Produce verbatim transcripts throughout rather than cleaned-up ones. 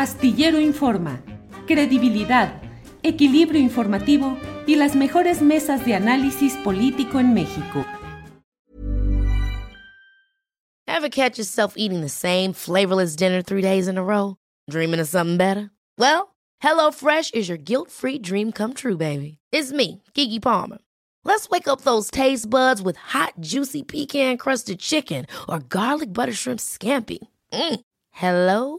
Castillero Informa, credibilidad, equilibrio informativo y las mejores mesas de análisis político en México. Ever catch yourself eating the same flavorless dinner three days in a row? Dreaming of something better? Well, HelloFresh is your guilt-free dream come true, baby. It's me, Gigi Palmer. Let's wake up those taste buds with hot, juicy pecan-crusted chicken or garlic butter shrimp scampi. Mm. Hello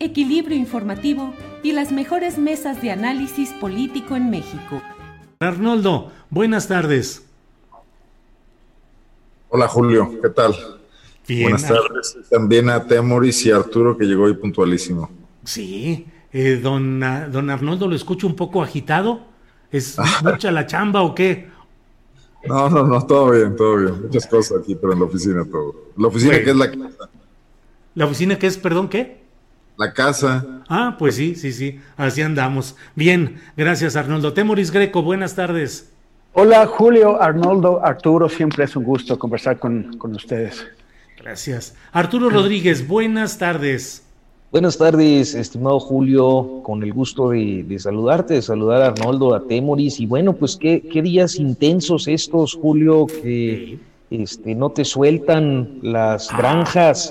equilibrio informativo y las mejores mesas de análisis político en México. Arnoldo, buenas tardes. Hola Julio, ¿qué tal? Bien, buenas tardes también a Temoris y a Arturo, que llegó hoy puntualísimo. Sí, eh, don, don Arnoldo, lo escucho un poco agitado. ¿Es mucha la chamba o qué? No, no, no, todo bien, todo bien. Muchas cosas aquí, pero en la oficina todo. La oficina bueno, que es la casa. ¿La oficina que es, perdón, qué? La casa. Ah, pues sí, sí, sí, así andamos. Bien, gracias Arnoldo. Temoris Greco, buenas tardes. Hola Julio, Arnoldo, Arturo, siempre es un gusto conversar con, con ustedes. Gracias. Arturo Rodríguez, buenas tardes. Buenas tardes, estimado Julio, con el gusto de, de saludarte, de saludar a Arnoldo, a Temoris, y bueno, pues qué, qué días intensos estos, Julio, que... Este, no te sueltan las granjas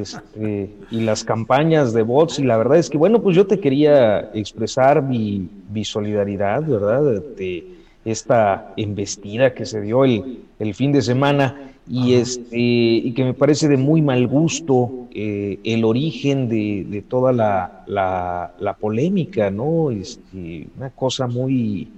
este, y las campañas de bots, y la verdad es que, bueno, pues yo te quería expresar mi, mi solidaridad, ¿verdad?, de esta embestida que se dio el, el fin de semana, y, este, y que me parece de muy mal gusto eh, el origen de, de toda la, la, la polémica, ¿no? Este, una cosa muy,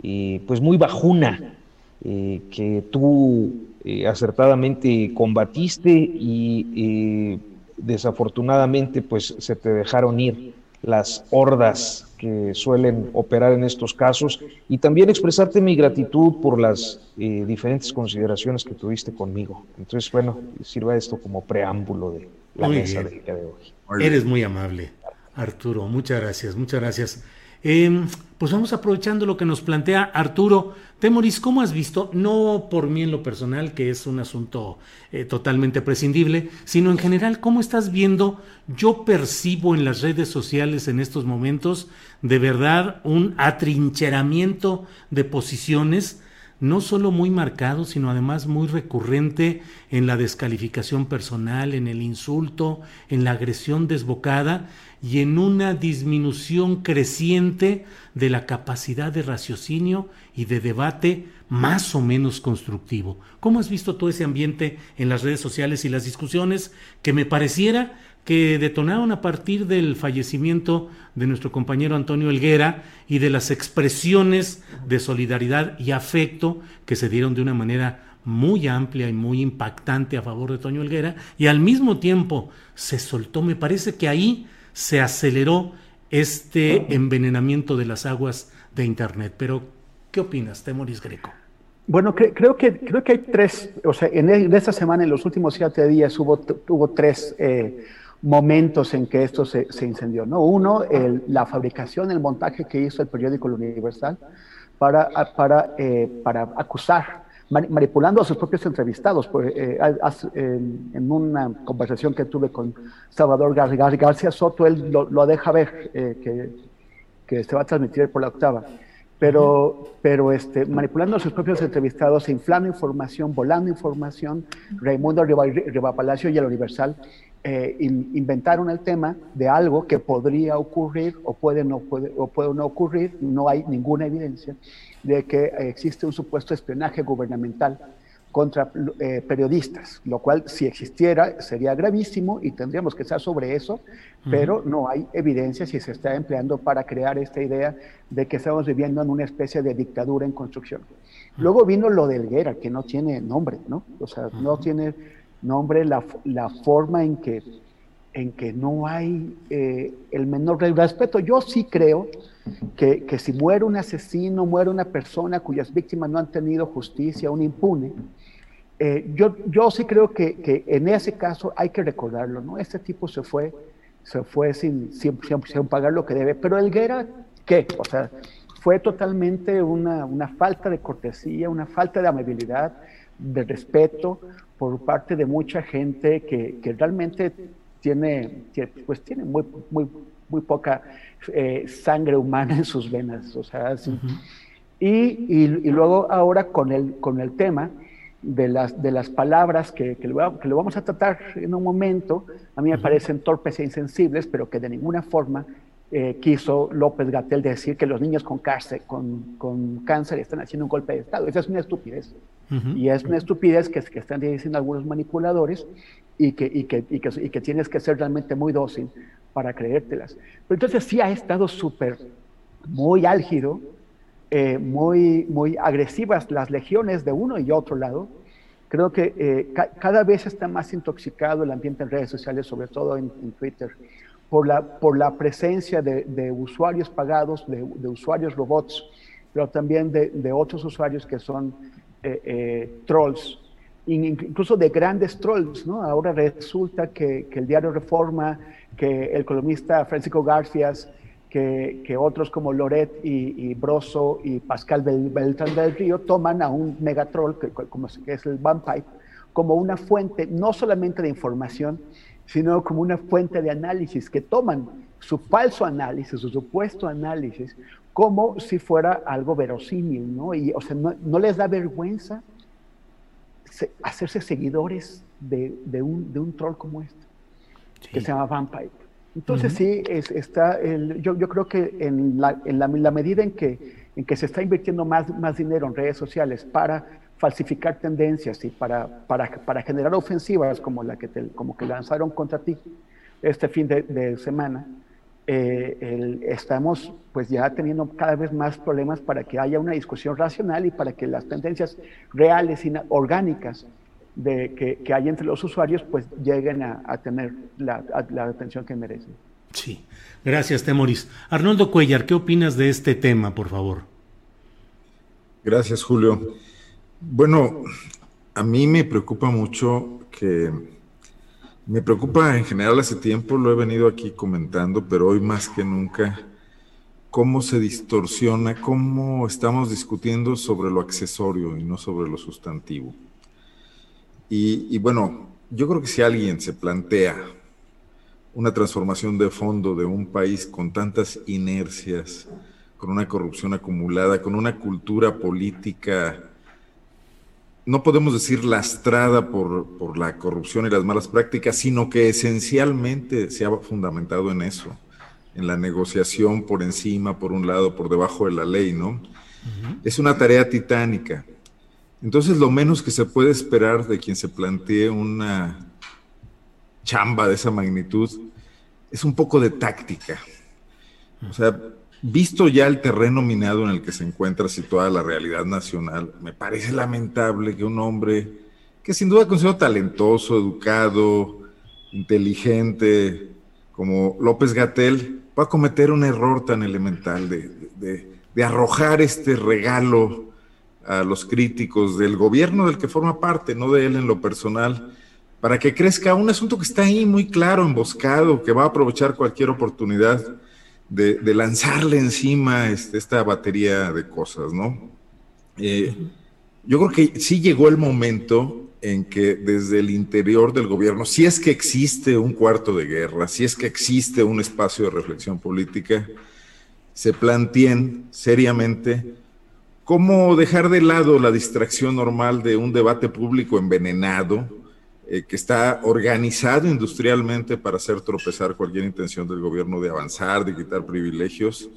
eh, pues muy bajuna, Eh, que tú eh, acertadamente combatiste y eh, desafortunadamente pues se te dejaron ir las hordas que suelen operar en estos casos, y también expresarte mi gratitud por las eh, diferentes consideraciones que tuviste conmigo. Entonces, bueno, sirva esto como preámbulo de la muy mesa del día de hoy. Eres muy amable, Arturo, muchas gracias, muchas gracias. Eh, pues vamos aprovechando lo que nos plantea Arturo. Temoris, ¿cómo has visto? No por mí en lo personal, que es un asunto eh, totalmente prescindible, sino en general, ¿cómo estás viendo? Yo percibo en las redes sociales en estos momentos de verdad un atrincheramiento de posiciones, no solo muy marcado, sino además muy recurrente en la descalificación personal, en el insulto, en la agresión desbocada, y en una disminución creciente de la capacidad de raciocinio y de debate más o menos constructivo. ¿Cómo has visto todo ese ambiente en las redes sociales y las discusiones que me pareciera que detonaron a partir del fallecimiento de nuestro compañero Antonio Helguera y de las expresiones de solidaridad y afecto que se dieron de una manera muy amplia y muy impactante a favor de Antonio Helguera, y al mismo tiempo se soltó? Me parece que ahí se aceleró este envenenamiento de las aguas de Internet. Pero, ¿qué opinas, Temoris Greco? Bueno, cre- creo que creo que hay tres, o sea, en, el, en esta semana, en los últimos siete días, hubo, t- hubo tres eh, momentos en que esto se, se incendió, ¿no? Uno, el, la fabricación, el montaje que hizo el periódico Universal para, para, eh, para acusar, manipulando a sus propios entrevistados. Pues, eh, en una conversación que tuve con Salvador Gar- Gar- García Soto, él lo, lo deja ver, eh, que, que se va a transmitir por la octava, pero, pero este, manipulando a sus propios entrevistados, inflando información, volando información. Raimundo Riva, Riva Palacio y el Universal eh, in, inventaron el tema de algo que podría ocurrir o puede no, puede, o puede no ocurrir, no hay ninguna evidencia de que existe un supuesto espionaje gubernamental contra eh, periodistas, lo cual si existiera sería gravísimo y tendríamos que estar sobre eso, uh-huh. pero no hay evidencia si se está empleando para crear esta idea de que estamos viviendo en una especie de dictadura en construcción. Uh-huh. Luego vino lo de Helguera, que no tiene nombre, ¿no? O sea, uh-huh. no tiene nombre la, la forma en que, en que no hay eh, el menor respeto. Yo sí creo que, que si muere un asesino, muere una persona cuyas víctimas no han tenido justicia, un impune, Eh, yo, yo sí creo que, que en ese caso hay que recordarlo, ¿no? Este tipo se fue, se fue sin, sin, sin pagar lo que debe. Pero Helguera, ¿qué? O sea, fue totalmente una, una falta de cortesía, una falta de amabilidad, de respeto por parte de mucha gente que, que realmente tiene, pues tiene muy, muy, muy poca eh, sangre humana en sus venas. O sea, sí. Uh-huh. y, y, y luego ahora con el, con el tema de las, de las palabras que, que, lo, que lo vamos a tratar en un momento, a mí me parecen torpes e insensibles, pero que de ninguna forma eh, quiso López-Gatell decir que los niños con cáncer, con, con cáncer están haciendo un golpe de Estado. Esa es una estupidez. Uh-huh. Y es una estupidez que, que están diciendo algunos manipuladores y que, y, que, y, que, y que tienes que ser realmente muy dócil para creértelas. Pero entonces sí ha estado súper, muy álgido, Eh, muy, muy agresivas las legiones de uno y otro lado. Creo que eh, ca cada vez está más intoxicado el ambiente en redes sociales, sobre todo en, en Twitter, por la, por la presencia de, de usuarios pagados, de, de usuarios robots, pero también de, de otros usuarios que son eh, eh, trolls, incluso de grandes trolls, ¿no? Ahora resulta que, que el diario Reforma, que el columnista Francisco García, Que, que otros como Loret y, y Broso y Pascal Beltrán del Río toman a un megatroll, que, como es el Vampire, como una fuente no solamente de información, sino como una fuente de análisis, que toman su falso análisis, su supuesto análisis, como si fuera algo verosímil, ¿no? Y, o sea, no, no les da vergüenza hacerse seguidores de, de, un, de un troll como este, sí. que se llama Vampire. Entonces, uh-huh. sí, es, está el, yo, yo creo que en la, en la, la medida en que, en que se está invirtiendo más, más dinero en redes sociales para falsificar tendencias y para, para, para generar ofensivas como la que, te, como que lanzaron contra ti este fin de, de semana, eh, el, estamos pues ya teniendo cada vez más problemas para que haya una discusión racional y para que las tendencias reales y orgánicas de que, que hay entre los usuarios, pues lleguen a, a tener la, a, la atención que merecen. Sí, gracias, Temoris. Arnoldo Cuellar, ¿qué opinas de este tema, por favor? Gracias, Julio. Bueno, a mí me preocupa mucho que... Me preocupa en general hace tiempo, lo he venido aquí comentando, pero hoy más que nunca, cómo se distorsiona, cómo estamos discutiendo sobre lo accesorio y no sobre lo sustantivo. Y, y bueno, yo creo que si alguien se plantea una transformación de fondo de un país con tantas inercias, con una corrupción acumulada, con una cultura política, no podemos decir lastrada por, por la corrupción y las malas prácticas, sino que esencialmente se ha fundamentado en eso, en la negociación por encima, por un lado, por debajo de la ley, ¿no? Uh-huh. Es una tarea titánica. Entonces, lo menos que se puede esperar de quien se plantee una chamba de esa magnitud es un poco de táctica. O sea, visto ya el terreno minado en el que se encuentra situada la realidad nacional, me parece lamentable que un hombre que sin duda considero talentoso, educado, inteligente, como López-Gatell, va a cometer un error tan elemental de, de, de, de arrojar este regalo a los críticos del gobierno del que forma parte, no de él en lo personal, para que crezca un asunto que está ahí muy claro, emboscado, que va a aprovechar cualquier oportunidad de, de lanzarle encima este, esta batería de cosas, ¿no? Eh, yo creo que sí llegó el momento en que desde el interior del gobierno, si es que existe un cuarto de guerra, si es que existe un espacio de reflexión política, se planteen seriamente cómo dejar de lado la distracción normal de un debate público envenenado, eh, que está organizado industrialmente para hacer tropezar cualquier intención del gobierno de avanzar, de quitar privilegios,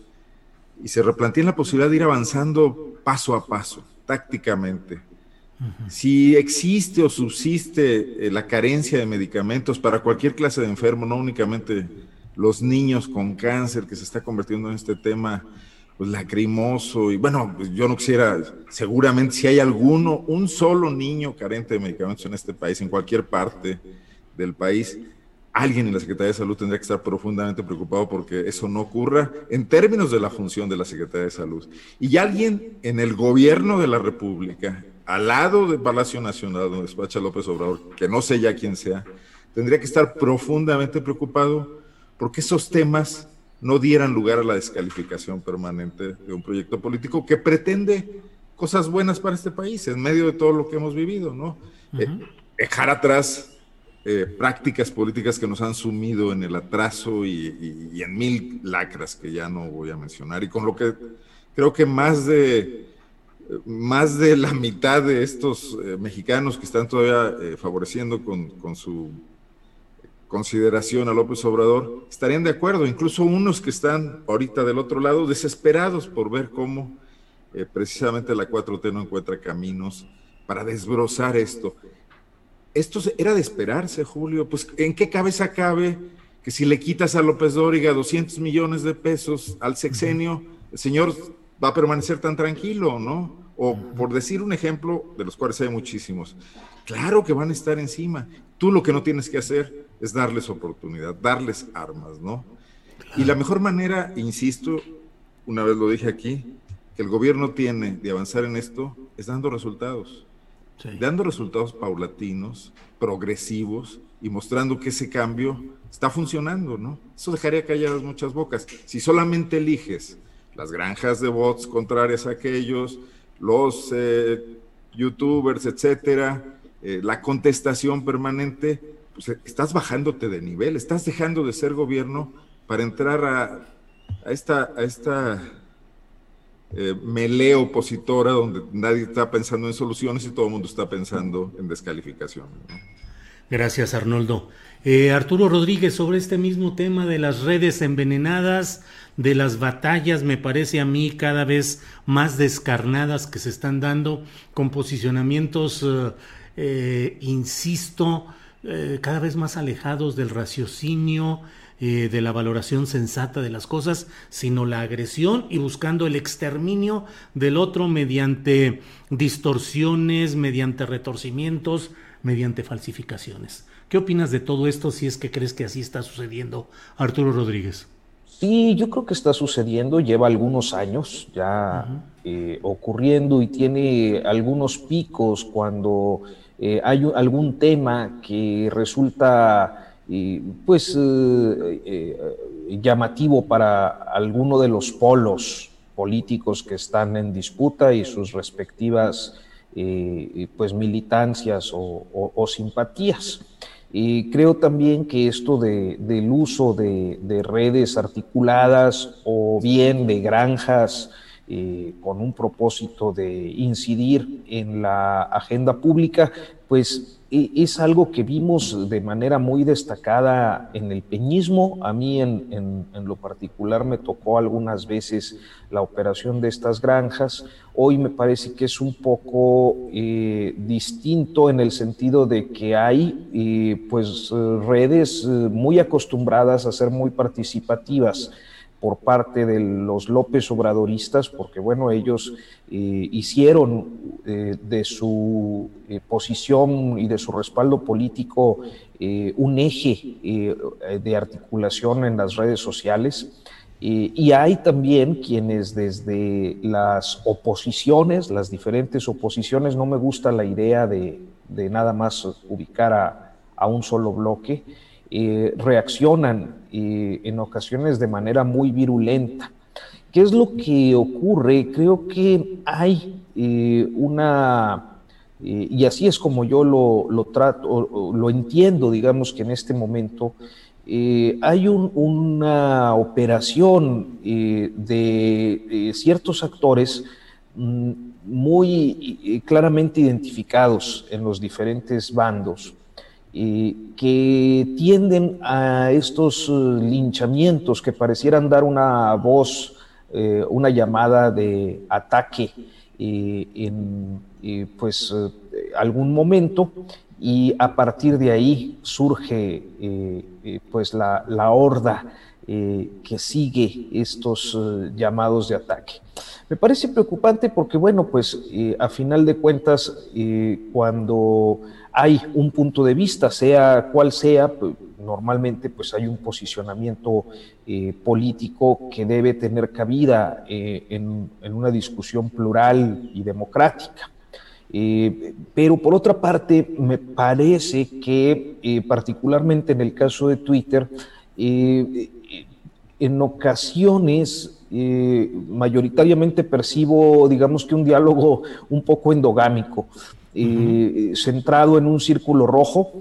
y se replantea la posibilidad de ir avanzando paso a paso, tácticamente, Uh-huh. Si existe o subsiste eh, la carencia de medicamentos para cualquier clase de enfermo, no únicamente los niños con cáncer, que se está convirtiendo en este tema pues, lacrimoso, y bueno, yo no quisiera, seguramente si hay alguno, un solo niño carente de medicamentos en este país, en cualquier parte del país, alguien en la Secretaría de Salud tendría que estar profundamente preocupado porque eso no ocurra en términos de la función de la Secretaría de Salud. Y alguien en el gobierno de la República, al lado de Palacio Nacional, donde despacha López Obrador, que no sé ya quién sea, tendría que estar profundamente preocupado porque esos temas no dieran lugar a la descalificación permanente de un proyecto político que pretende cosas buenas para este país, en medio de todo lo que hemos vivido, ¿no? Uh-huh. Eh, dejar atrás... Eh, prácticas políticas que nos han sumido en el atraso y, y, y en mil lacras que ya no voy a mencionar, y con lo que creo que más de, más de la mitad de estos eh, mexicanos que están todavía eh, favoreciendo con, con su consideración a López Obrador estarían de acuerdo, incluso unos que están ahorita del otro lado desesperados por ver cómo eh, precisamente la cuatro T no encuentra caminos para desbrozar esto. Esto era de esperarse, Julio. Pues, ¿en qué cabeza cabe que si le quitas a López Dóriga doscientos millones de pesos al sexenio, el señor va a permanecer tan tranquilo, ¿no? O por decir un ejemplo, de los cuales hay muchísimos. Claro que van a estar encima. Tú lo que no tienes que hacer es darles oportunidad, darles armas, ¿no? Y la mejor manera, insisto, una vez lo dije aquí, que el gobierno tiene de avanzar en esto es dando resultados. Sí. Dando resultados paulatinos, progresivos y mostrando que ese cambio está funcionando, ¿no? Eso dejaría calladas muchas bocas. Si solamente eliges las granjas de bots contrarias a aquellos, los eh, youtubers, etcétera, eh, la contestación permanente, pues estás bajándote de nivel, estás dejando de ser gobierno para entrar a, a esta... A esta Eh, melea opositora donde nadie está pensando en soluciones y todo el mundo está pensando en descalificación, ¿no? Gracias, Arnoldo. Eh, Arturo Rodríguez, sobre este mismo tema de las redes envenenadas, de las batallas, me parece a mí cada vez más descarnadas que se están dando con posicionamientos, eh, eh, insisto, eh, cada vez más alejados del raciocinio, Eh, de la valoración sensata de las cosas, sino la agresión y buscando el exterminio del otro mediante distorsiones, mediante retorcimientos, mediante falsificaciones. ¿Qué opinas de todo esto si es que crees que así está sucediendo, Arturo Rodríguez? Sí, yo creo que está sucediendo, lleva algunos años ya uh-huh. eh, ocurriendo y tiene algunos picos cuando eh, hay algún tema que resulta... Y pues eh, eh, llamativo para alguno de los polos políticos que están en disputa y sus respectivas eh, pues militancias o, o, o simpatías. Y creo también que esto de, del uso de, de redes articuladas o bien de granjas Eh, con un propósito de incidir en la agenda pública, pues eh, es algo que vimos de manera muy destacada en el peñismo. A mí en, en, en lo particular me tocó algunas veces la operación de estas granjas. Hoy me parece que es un poco eh, distinto en el sentido de que hay eh, pues eh, redes eh, muy acostumbradas a ser muy participativas por parte de los López Obradoristas, porque bueno, ellos eh, hicieron eh, de su eh, posición y de su respaldo político eh, un eje eh, de articulación en las redes sociales. Eh, y hay también quienes desde las oposiciones, las diferentes oposiciones, no me gusta la idea de, de nada más ubicar a, a un solo bloque, Eh, reaccionan eh, en ocasiones de manera muy virulenta. ¿Qué es lo que ocurre? Creo que hay eh, una, eh, y así es como yo lo, lo trato, lo entiendo, digamos que en este momento, eh, hay un, una operación eh, de eh, ciertos actores mm, muy eh, claramente identificados en los diferentes bandos, Eh, que tienden a estos eh, linchamientos que parecieran dar una voz, eh, una llamada de ataque eh, en, eh, pues, eh, algún momento, y a partir de ahí surge eh, eh, pues la, la horda eh, que sigue estos eh, llamados de ataque. Me parece preocupante porque, bueno, pues eh, a final de cuentas, eh, cuando hay un punto de vista, sea cual sea, pues, normalmente pues hay un posicionamiento eh, político que debe tener cabida eh, en, en una discusión plural y democrática. Eh, pero por otra parte, me parece que eh, particularmente en el caso de Twitter, eh, en ocasiones eh, mayoritariamente percibo, digamos, que un diálogo un poco endogámico, eh, uh-huh. centrado en un círculo rojo.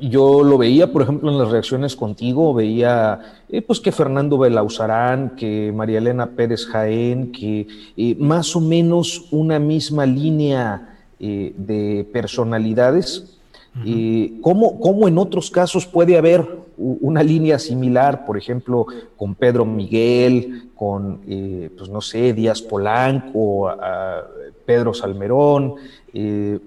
Yo lo veía, por ejemplo, en las reacciones contigo, veía eh, pues que Fernando Belauzarán, que María Elena Pérez Jaén, que eh, más o menos una misma línea eh, de personalidades. Uh-huh. eh, ¿cómo, cómo en otros casos puede haber una línea similar, por ejemplo, con Pedro Miguel, con, eh, pues no sé, Díaz Polanco, a, a Pedro Salmerón, eh,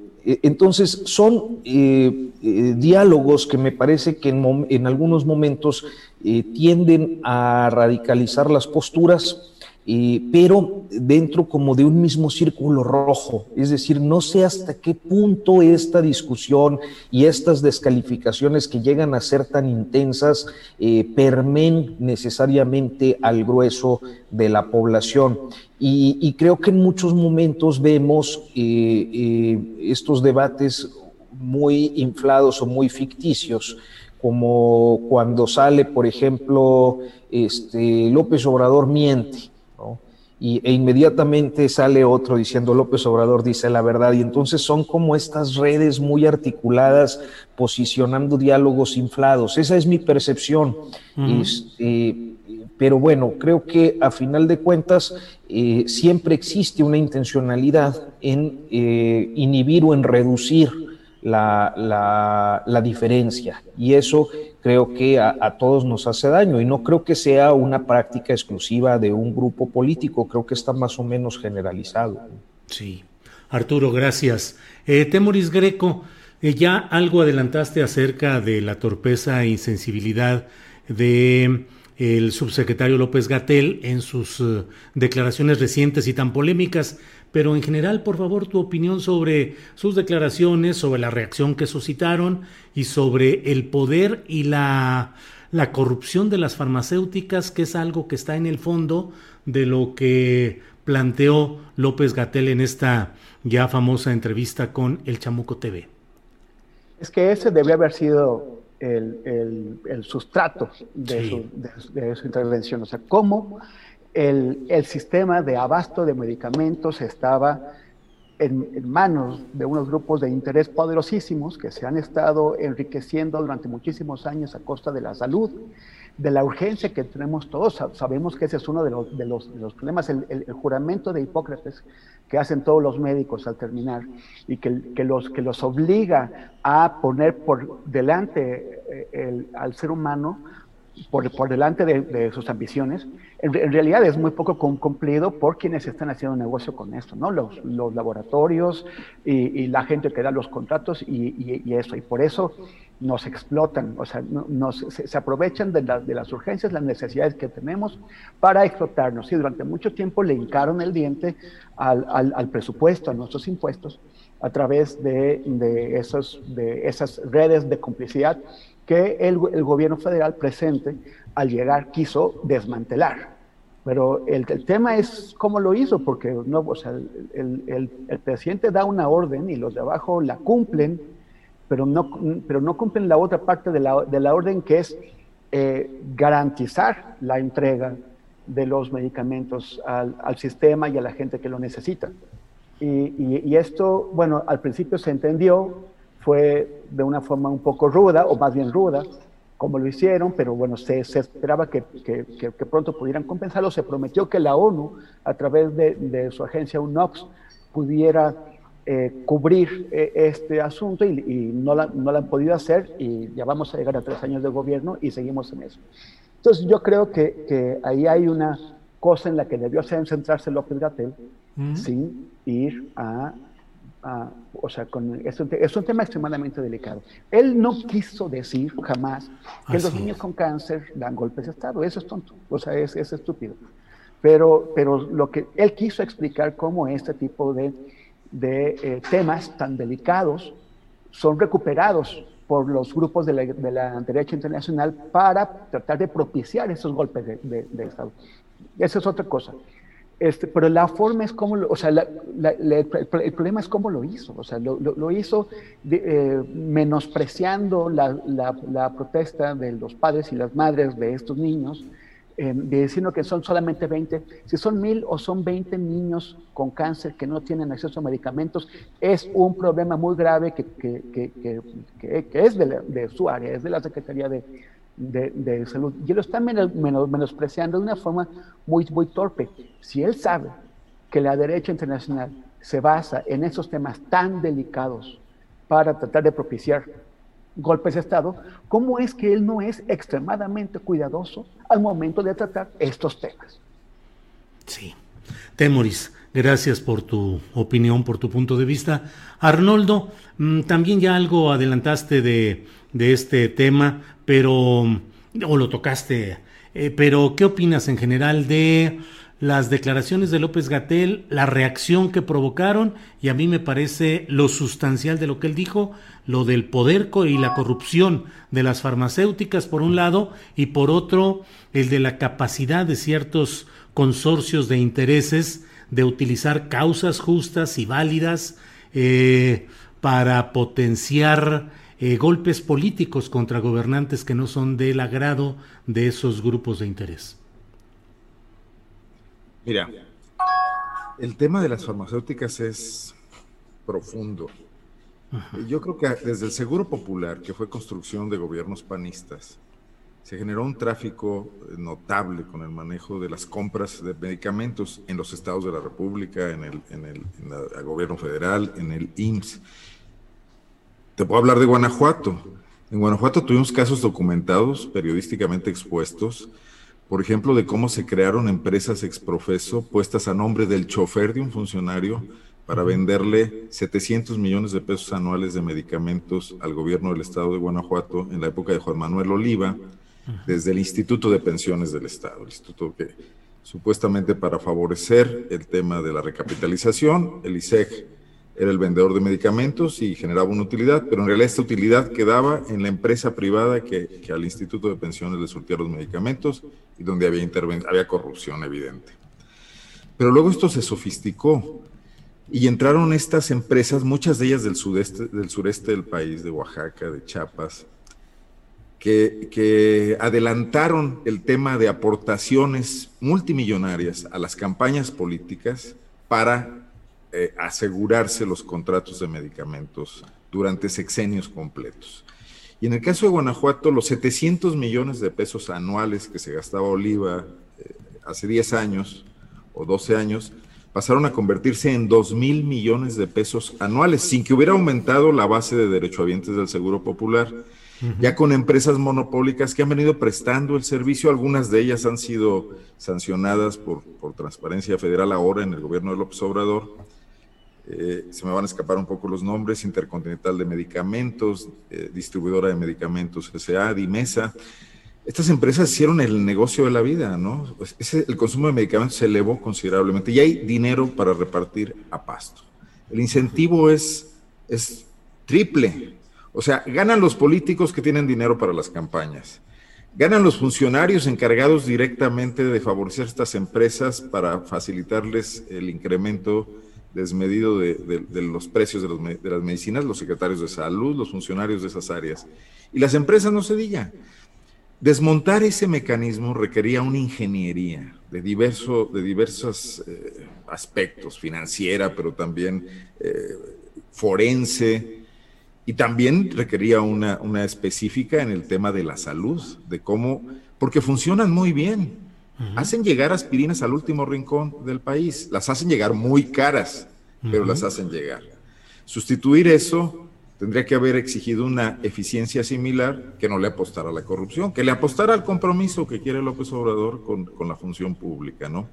Entonces, son eh, eh, diálogos que me parece que en, en algunos momentos eh, tienden a radicalizar las posturas, eh, pero dentro como de un mismo círculo rojo. Es decir, no sé hasta qué punto esta discusión y estas descalificaciones que llegan a ser tan intensas eh, permeen necesariamente al grueso de la población. Y, y creo que en muchos momentos vemos eh, eh, estos debates muy inflados o muy ficticios, como cuando sale, por ejemplo, este López Obrador miente, ¿no? Y, e inmediatamente sale otro diciendo López Obrador dice la verdad. Y entonces son como estas redes muy articuladas posicionando diálogos inflados. Esa es mi percepción. Mm. Este, Pero bueno, creo que a final de cuentas eh, siempre existe una intencionalidad en eh, inhibir o en reducir la, la, la diferencia. Y eso creo que a, a todos nos hace daño. Y no creo que sea una práctica exclusiva de un grupo político. Creo que está más o menos generalizado. Sí. Arturo, gracias. Eh, Temoris Greco, eh, ya algo adelantaste acerca de la torpeza e insensibilidad de el subsecretario López-Gatell en sus uh, declaraciones recientes y tan polémicas, pero en general, por favor, tu opinión sobre sus declaraciones, sobre la reacción que suscitaron y sobre el poder y la, la corrupción de las farmacéuticas, que es algo que está en el fondo de lo que planteó López-Gatell en esta ya famosa entrevista con El Chamuco T V. Es que ese debió haber sido El, el, el sustrato de, sí. su, de, de su intervención, o sea, cómo el, el sistema de abasto de medicamentos estaba en, en manos de unos grupos de interés poderosísimos que se han estado enriqueciendo durante muchísimos años a costa de la salud, de la urgencia que tenemos todos. Sabemos que ese es uno de los, de los, de los problemas, el, el, el juramento de Hipócrates que hacen todos los médicos al terminar y que, que, los, que los obliga a poner por delante el, al ser humano, por, por delante de, de sus ambiciones. En, en realidad es muy poco cumplido por quienes están haciendo negocio con esto, ¿no? Los, los laboratorios y, y la gente que da los contratos y, y, y eso. Y por eso nos explotan, o sea, nos, se, se aprovechan de, la, de las urgencias, las necesidades que tenemos para explotarnos. Y durante mucho tiempo le hincaron el diente al, al, al presupuesto, a nuestros impuestos, a través de, de, esos, de esas redes de complicidad que el, el gobierno federal presente al llegar quiso desmantelar. Pero el, el tema es cómo lo hizo, porque no, o sea, el, el, el, el presidente da una orden y los de abajo la cumplen, pero no, pero no cumplen la otra parte de la, de la orden, que es eh, garantizar la entrega de los medicamentos al, al sistema y a la gente que lo necesita. Y, y, y esto, bueno, al principio se entendió, fue de una forma un poco ruda, o más bien ruda, como lo hicieron, pero bueno, se, se esperaba que, que, que, que pronto pudieran compensarlo. Se prometió que la ONU, a través de, de su agencia UNOPS, pudiera eh, cubrir eh, este asunto, y, y no, la, no la han podido hacer, y ya vamos a llegar a tres años de gobierno y seguimos en eso. Entonces yo creo que, que ahí hay una cosa en la que debió centrarse López-Gatell, ¿Mm? sin ir a Uh, o sea, con, es, un te, es un tema extremadamente delicado. Él no quiso decir jamás que Así los niños es. con cáncer dan golpes de Estado. Eso es tonto, o sea, es, es estúpido. Pero, pero lo que él quiso explicar, cómo este tipo de, de eh, temas tan delicados son recuperados por los grupos de la, de la derecha internacional para tratar de propiciar esos golpes de, de, de Estado. Esa es otra cosa. Este, pero la forma es como, lo, o sea, la, la, la, el, el problema es cómo lo hizo, o sea, lo, lo, lo hizo de, eh, menospreciando la, la, la protesta de los padres y las madres de estos niños, eh, diciendo que son solamente veinte, si son mil o son veinte niños con cáncer que no tienen acceso a medicamentos, es un problema muy grave que, que, que, que, que, que es de, la, de su área, es de la Secretaría de, De, de salud, y lo está menos, menos, menospreciando de una forma muy, muy torpe. Si él sabe que la derecha internacional se basa en esos temas tan delicados para tratar de propiciar golpes de Estado, ¿cómo es que él no es extremadamente cuidadoso al momento de tratar estos temas? Sí. Temoris, gracias por tu opinión, por tu punto de vista. Arnoldo, también ya algo adelantaste de, de este tema, pero, o lo tocaste, eh, pero ¿qué opinas en general de las declaraciones de López-Gatell, la reacción que provocaron? Y a mí me parece lo sustancial de lo que él dijo, lo del poder y la corrupción de las farmacéuticas por un lado, y por otro, el de la capacidad de ciertos consorcios de intereses de utilizar causas justas y válidas eh, para potenciar eh, golpes políticos contra gobernantes que no son del agrado de esos grupos de interés. Mira, el tema de las farmacéuticas es profundo. Ajá. Yo creo que desde el Seguro Popular, que fue construcción de gobiernos panistas, se generó un tráfico notable con el manejo de las compras de medicamentos en los estados de la República, en el, en el, en la, el gobierno federal, en el I M S S. Te puedo hablar de Guanajuato. En Guanajuato tuvimos casos documentados, periodísticamente expuestos, por ejemplo, de cómo se crearon empresas exprofeso puestas a nombre del chofer de un funcionario para venderle setecientos millones de pesos anuales de medicamentos al gobierno del estado de Guanajuato en la época de Juan Manuel Oliva, desde el Instituto de Pensiones del Estado, el instituto que supuestamente para favorecer el tema de la recapitalización, el I S E G era el vendedor de medicamentos y generaba una utilidad, pero en realidad esta utilidad quedaba en la empresa privada que, que al Instituto de Pensiones le surtía los medicamentos y donde había, interven- había corrupción evidente. Pero luego esto se sofisticó y entraron estas empresas, muchas de ellas del sudeste, del sureste del país, de Oaxaca, de Chiapas, que, que adelantaron el tema de aportaciones multimillonarias a las campañas políticas para Eh, asegurarse los contratos de medicamentos durante sexenios completos. Y en el caso de Guanajuato, los setecientos millones de pesos anuales que se gastaba Oliva eh, hace diez años o doce años, pasaron a convertirse en dos mil millones de pesos anuales, sin que hubiera aumentado la base de derechohabientes del Seguro Popular, uh-huh. ya con empresas monopólicas que han venido prestando el servicio. Algunas de ellas han sido sancionadas por, por Transparencia Federal ahora en el gobierno de López Obrador. Eh, se me van a escapar un poco los nombres: Intercontinental de Medicamentos, eh, Distribuidora de Medicamentos S A, Dimesa. Estas empresas hicieron el negocio de la vida, ¿no? Pues ese, el consumo de medicamentos se elevó considerablemente y hay dinero para repartir a pasto. El incentivo es, es triple. O sea, ganan los políticos que tienen dinero para las campañas. Ganan los funcionarios encargados directamente de favorecer estas empresas para facilitarles el incremento desmedido de, de, de los precios de, los, de las medicinas, los secretarios de salud, los funcionarios de esas áreas. Y las empresas no se diga. Desmontar ese mecanismo requería una ingeniería de, diverso, de diversos eh, aspectos, financiera, pero también eh, forense, y también requería una, una específica en el tema de la salud, de cómo, porque funcionan muy bien. Uh-huh. Hacen llegar aspirinas al último rincón del país. Las hacen llegar muy caras, pero uh-huh. las hacen llegar. Sustituir eso tendría que haber exigido una eficiencia similar que no le apostara a la corrupción, que le apostara al compromiso que quiere López Obrador con, con la función pública, ¿no?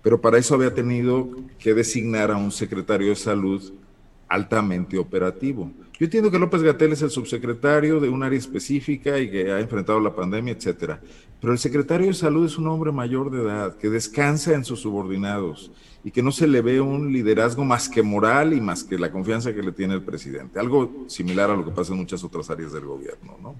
Pero para eso había tenido que designar a un secretario de salud altamente operativo. Yo entiendo que López-Gatell es el subsecretario de un área específica y que ha enfrentado la pandemia, etcétera. Pero el secretario de Salud es un hombre mayor de edad, que descansa en sus subordinados y que no se le ve un liderazgo más que moral y más que la confianza que le tiene el presidente. Algo similar a lo que pasa en muchas otras áreas del gobierno, ¿no?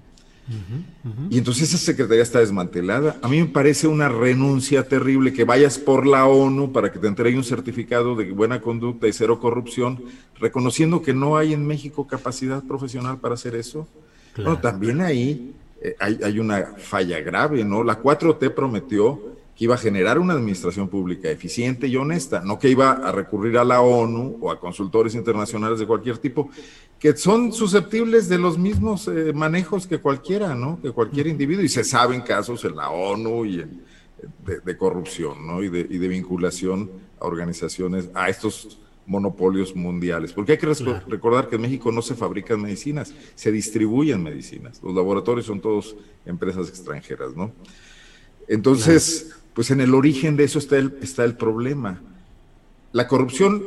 Uh-huh, uh-huh. Y entonces esa secretaría está desmantelada. A mí me parece una renuncia terrible que vayas por la ONU para que te entregue un certificado de buena conducta y cero corrupción, reconociendo que no hay en México capacidad profesional para hacer eso. Claro. Bueno, también ahí eh, hay, hay una falla grave, ¿no? La cuatro T prometió que iba a generar una administración pública eficiente y honesta, no que iba a recurrir a la ONU o a consultores internacionales de cualquier tipo, que son susceptibles de los mismos eh, manejos que cualquiera, ¿no? Que cualquier individuo, y se saben casos en la ONU y en, de, de corrupción, ¿no? Y de, y de vinculación a organizaciones, a estos monopolios mundiales. Porque hay que res- claro. recordar que en México no se fabrican medicinas, se distribuyen medicinas. Los laboratorios son todos empresas extranjeras, ¿no? Entonces, claro. pues en el origen de eso está el, está el problema. La corrupción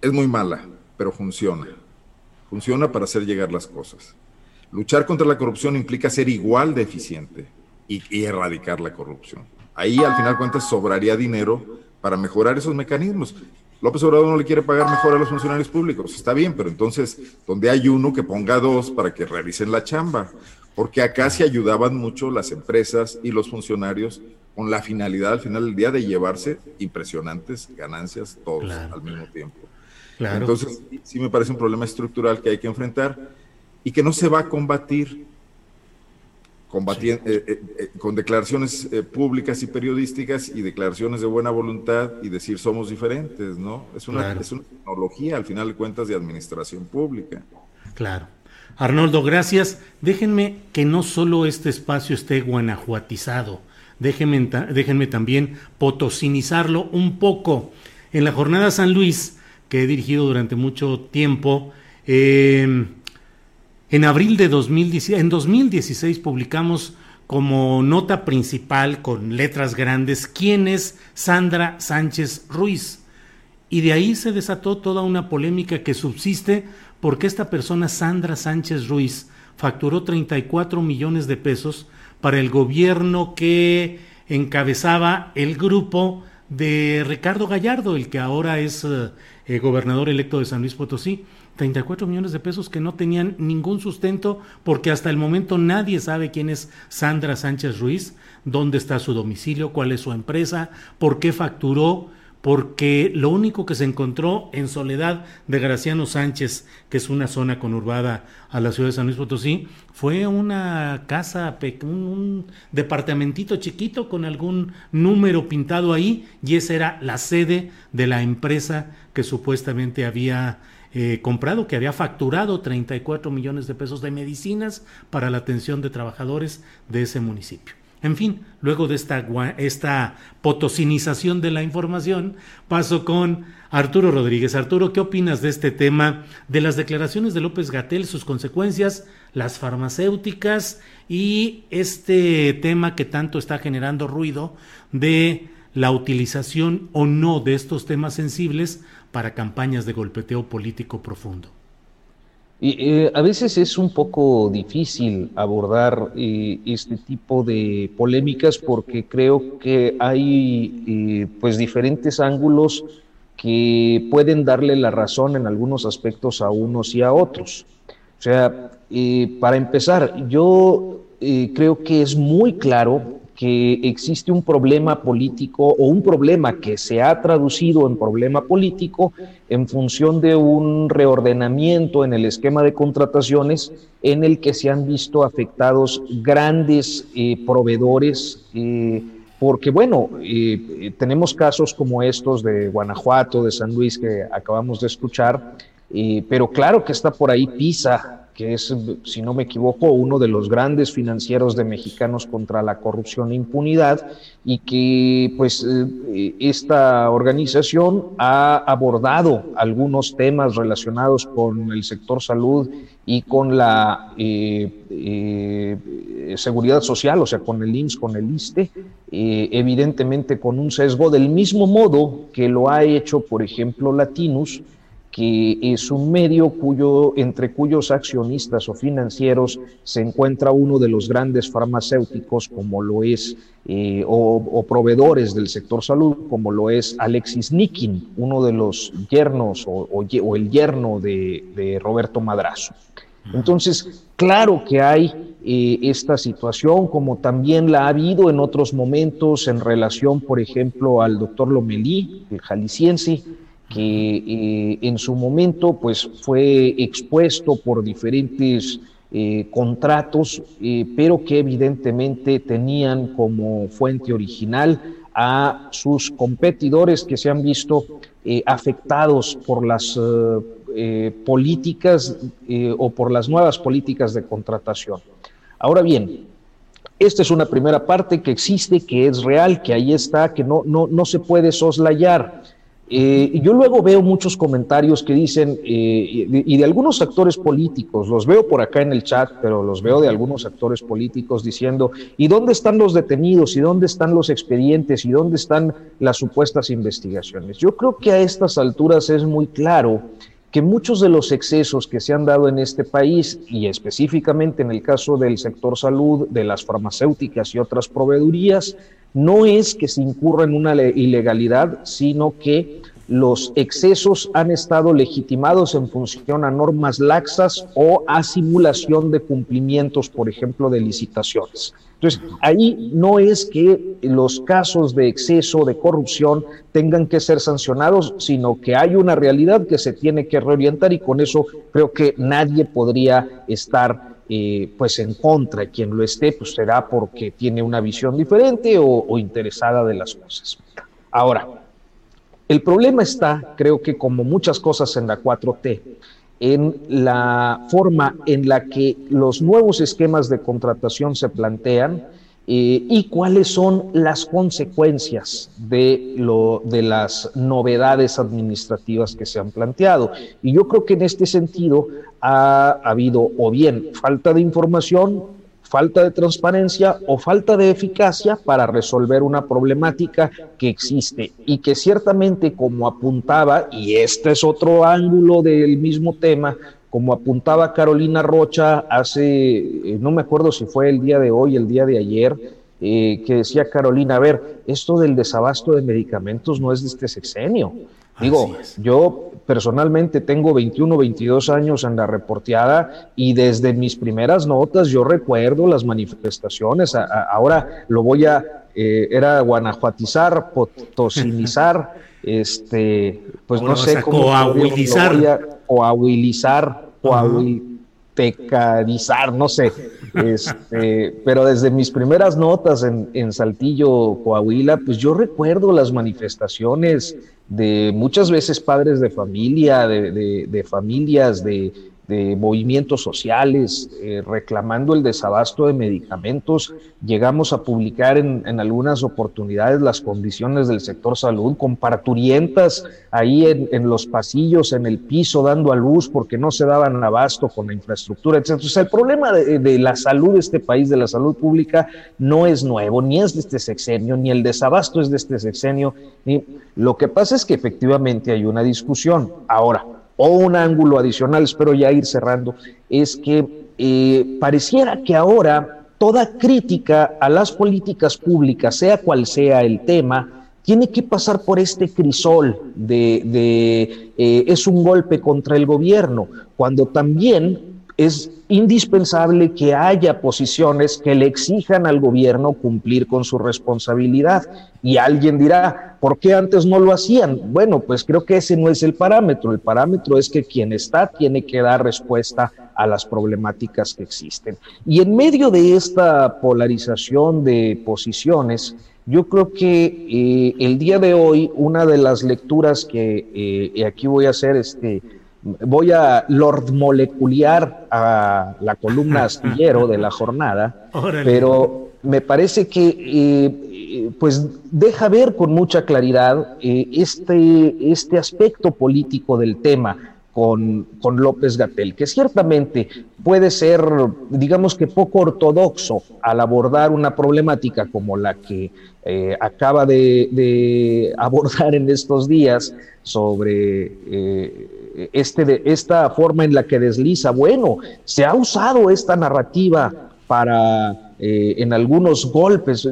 es muy mala, pero funciona. Funciona para hacer llegar las cosas. Luchar contra la corrupción implica ser igual de eficiente y, y erradicar la corrupción. Ahí, al final de cuentas, sobraría dinero para mejorar esos mecanismos. López Obrador no le quiere pagar mejor a los funcionarios públicos. Está bien, pero entonces, donde hay uno, que ponga dos para que realicen la chamba. Porque acá se ayudaban mucho las empresas y los funcionarios con la finalidad, al final del día, de llevarse impresionantes ganancias todos claro. al mismo tiempo. Claro. Entonces, sí me parece un problema estructural que hay que enfrentar y que no se va a combatir, combatir sí. eh, eh, eh, con declaraciones eh, públicas y periodísticas y declaraciones de buena voluntad y decir somos diferentes, ¿no? Es una, claro. es una tecnología, al final de cuentas, de administración pública. Claro. Arnoldo, gracias. Déjenme que no solo este espacio esté guanajuatizado, déjenme, déjenme también potosinizarlo un poco. En la jornada San Luis, que he dirigido durante mucho tiempo, eh, en abril de dos mil dieciséis, en dos mil dieciséis publicamos como nota principal con letras grandes quién es Sandra Sánchez Ruiz, y de ahí se desató toda una polémica que subsiste porque esta persona, Sandra Sánchez Ruiz, facturó treinta y cuatro millones de pesos para el gobierno que encabezaba el grupo de Ricardo Gallardo, el que ahora es eh, gobernador electo de San Luis Potosí. Treinta y cuatro millones de pesos que no tenían ningún sustento, porque hasta el momento nadie sabe quién es Sandra Sánchez Ruiz, dónde está su domicilio, cuál es su empresa, por qué facturó, porque lo único que se encontró en Soledad de Graciano Sánchez, que es una zona conurbada a la ciudad de San Luis Potosí, fue una casa, un departamentito chiquito con algún número pintado ahí, y esa era la sede de la empresa que supuestamente había eh, comprado, que había facturado treinta y cuatro millones de pesos de medicinas para la atención de trabajadores de ese municipio. En fin, luego de esta, esta potosinización de la información, paso con Arturo Rodríguez. Arturo, ¿qué opinas de este tema, de las declaraciones de López-Gatell, sus consecuencias, las farmacéuticas y este tema que tanto está generando ruido de la utilización o no de estos temas sensibles para campañas de golpeteo político profundo? Y, eh, a veces es un poco difícil abordar eh, este tipo de polémicas porque creo que hay eh, pues diferentes ángulos que pueden darle la razón en algunos aspectos a unos y a otros. O sea, eh, para empezar, yo eh, creo que es muy claro que existe un problema político o un problema que se ha traducido en problema político en función de un reordenamiento en el esquema de contrataciones en el que se han visto afectados grandes eh, proveedores, eh, porque bueno, eh, tenemos casos como estos de Guanajuato, de San Luis que acabamos de escuchar, eh, pero claro que está por ahí Pisa, que es, si no me equivoco, uno de los grandes financieros de Mexicanos contra la Corrupción e Impunidad, y que pues eh, esta organización ha abordado algunos temas relacionados con el sector salud y con la eh, eh, seguridad social, o sea, con el I M S S, con el I S S S T E, eh, evidentemente con un sesgo, del mismo modo que lo ha hecho, por ejemplo, Latinus, que es un medio cuyo, entre cuyos accionistas o financieros se encuentra uno de los grandes farmacéuticos como lo es, eh, o, o proveedores del sector salud, como lo es Alexis Nikin, uno de los yernos o, o, o el yerno de, de Roberto Madrazo. Entonces, claro que hay eh, esta situación, como también la ha habido en otros momentos en relación, por ejemplo, al doctor Lomelí, el jalisciense, que eh, en su momento pues, fue expuesto por diferentes eh, contratos, eh, pero que evidentemente tenían como fuente original a sus competidores que se han visto eh, afectados por las eh, eh, políticas eh, o por las nuevas políticas de contratación. Ahora bien, esta es una primera parte que existe, que es real, que ahí está, que no, no, no se puede soslayar. Eh, yo luego veo muchos comentarios que dicen, eh, y, de, y de algunos actores políticos, los veo por acá en el chat, pero los veo de algunos actores políticos diciendo, ¿y dónde están los detenidos? ¿Y dónde están los expedientes? ¿Y dónde están las supuestas investigaciones? Yo creo que a estas alturas es muy claro que muchos de los excesos que se han dado en este país, y específicamente en el caso del sector salud, de las farmacéuticas y otras proveedurías, no es que se incurra en una ilegalidad, sino que los excesos han estado legitimados en función a normas laxas o a simulación de cumplimientos, por ejemplo, de licitaciones. Entonces, ahí no es que los casos de exceso, de corrupción, tengan que ser sancionados, sino que hay una realidad que se tiene que reorientar, y con eso creo que nadie podría estar Eh, pues en contra. Quien lo esté, pues será porque tiene una visión diferente o, o interesada de las cosas. Ahora, el problema está, creo que como muchas cosas en la cuatro T, en la forma en la que los nuevos esquemas de contratación se plantean eh, y cuáles son las consecuencias de, lo, de las novedades administrativas que se han planteado. Y yo creo que en este sentido ha habido o bien falta de información, falta de transparencia o falta de eficacia para resolver una problemática que existe y que ciertamente, como apuntaba, y este es otro ángulo del mismo tema, como apuntaba Carolina Rocha hace, no me acuerdo si fue el día de hoy, el día de ayer, eh, que decía Carolina, a ver, esto del desabasto de medicamentos no es de este sexenio. Digo, yo personalmente tengo veintiuno, veintidós años en la reporteada y desde mis primeras notas yo recuerdo las manifestaciones. A, a, ahora lo voy a, eh, era guanajuatizar, potosinizar, este, pues no sé cómo. Coahuilizar. Coahuilizar, coahuiltecarizar, no sé. Este, pero desde mis primeras notas en, en Saltillo, Coahuila, pues yo recuerdo las manifestaciones de muchas veces padres de familia, de, de, de familias, de, de movimientos sociales, eh, reclamando el desabasto de medicamentos. Llegamos a publicar en, en algunas oportunidades las condiciones del sector salud, con parturientas ahí en, en los pasillos, en el piso, dando a luz porque no se daban abasto con la infraestructura, etcétera. Entonces, el problema de, de la salud de este país, de la salud pública, no es nuevo, ni es de este sexenio, ni el desabasto es de este sexenio. Ni... Lo que pasa es que efectivamente hay una discusión. Ahora, o un ángulo adicional, espero ya ir cerrando, es que eh, pareciera que ahora toda crítica a las políticas públicas, sea cual sea el tema, tiene que pasar por este crisol de, de eh, es un golpe contra el gobierno, cuando también es indispensable que haya posiciones que le exijan al gobierno cumplir con su responsabilidad. Y alguien dirá, ¿por qué antes no lo hacían? Bueno, pues creo que ese no es el parámetro. El parámetro es que quien está tiene que dar respuesta a las problemáticas que existen. Y en medio de esta polarización de posiciones, yo creo que eh, el día de hoy, una de las lecturas que eh, aquí voy a hacer, este, voy a lord molecular a la columna Astillero de la jornada, ¡órale!, pero me parece que eh, pues deja ver con mucha claridad eh, este, este aspecto político del tema con, con López-Gatell, que ciertamente puede ser, digamos que poco ortodoxo al abordar una problemática como la que eh, acaba de, de abordar en estos días sobre... Eh, este de, esta forma en la que desliza. Bueno, se ha usado esta narrativa para eh, en algunos golpes.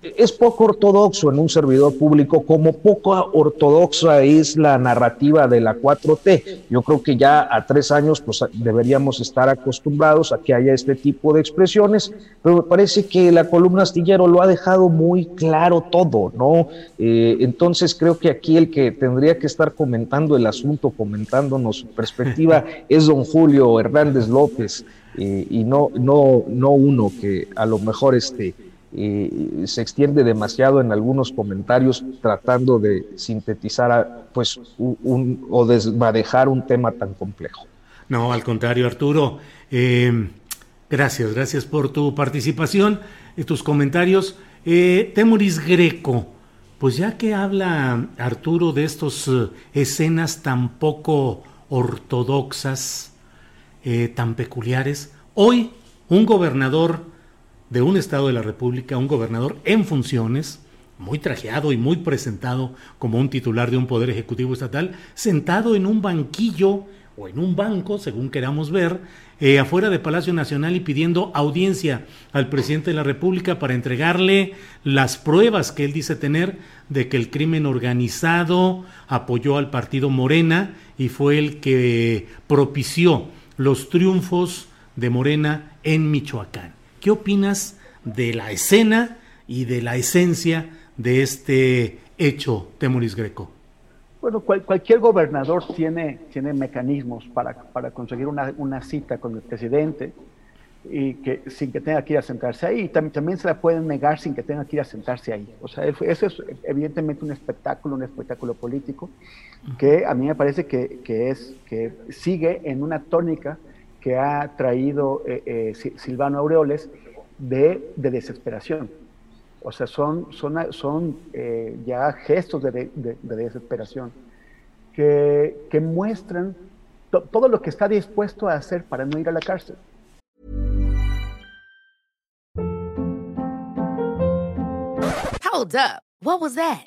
Es poco ortodoxo en un servidor público, como poco ortodoxa es la narrativa de la cuatro T. Yo creo que ya a tres años pues, deberíamos estar acostumbrados a que haya este tipo de expresiones, pero me parece que la columna Astillero lo ha dejado muy claro todo, ¿no? Eh, entonces creo que aquí el que tendría que estar comentando el asunto, comentándonos su perspectiva, es don Julio Hernández López, eh, y no, no, no uno que a lo mejor este... y se extiende demasiado en algunos comentarios tratando de sintetizar a, pues un, un, o desmadejar un tema tan complejo. No, al contrario, Arturo, eh, gracias, gracias por tu participación, tus comentarios. eh, Temoris Greco, pues ya que habla Arturo de estas eh, escenas tan poco ortodoxas, eh, tan peculiares, hoy un gobernador de un estado de la República, un gobernador en funciones, muy trajeado y muy presentado como un titular de un poder ejecutivo estatal, sentado en un banquillo o en un banco, según queramos ver, eh, afuera de Palacio Nacional y pidiendo audiencia al presidente de la República para entregarle las pruebas que él dice tener de que el crimen organizado apoyó al partido Morena y fue el que propició los triunfos de Morena en Michoacán. ¿Qué opinas de la escena y de la esencia de este hecho, Temoris Greco? Bueno, cual, cualquier gobernador tiene, tiene mecanismos para, para conseguir una, una cita con el presidente y que, sin que tenga que ir a sentarse ahí. También, también se la pueden negar sin que tenga que ir a sentarse ahí. O sea, eso es evidentemente un espectáculo, un espectáculo político que a mí me parece que, que, es, que sigue en una tónica que ha traído eh, eh, Silvano Aureoles de, de desesperación. O sea, son, son, son eh, ya gestos de, de, de desesperación que, que muestran to, todo lo que está dispuesto a hacer para no ir a la cárcel. Hold up. What was that?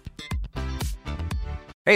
Hey,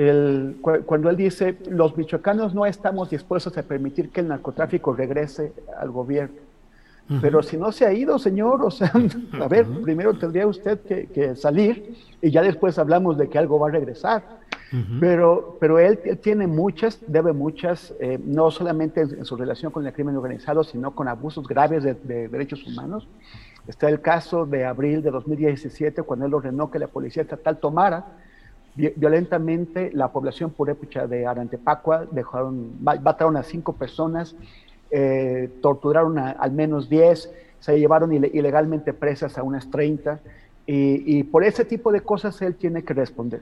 El, cuando él dice, los michoacanos no estamos dispuestos a permitir que el narcotráfico regrese al gobierno. Uh-huh. Pero si no se ha ido, señor, o sea, a ver, uh-huh. primero tendría usted que, que salir y ya después hablamos de que algo va a regresar. Uh-huh. Pero, pero él, él tiene muchas, debe muchas, eh, no solamente en su relación con el crimen organizado, sino con abusos graves de, de derechos humanos. Está el caso de abril de dos mil diecisiete, cuando él ordenó que la policía estatal tomara violentamente la población purépecha de Arantepacua, dejaron, mataron a cinco personas, eh, torturaron a al menos diez, se llevaron ile- ilegalmente presas a unas treinta, y, y por ese tipo de cosas él tiene que responder.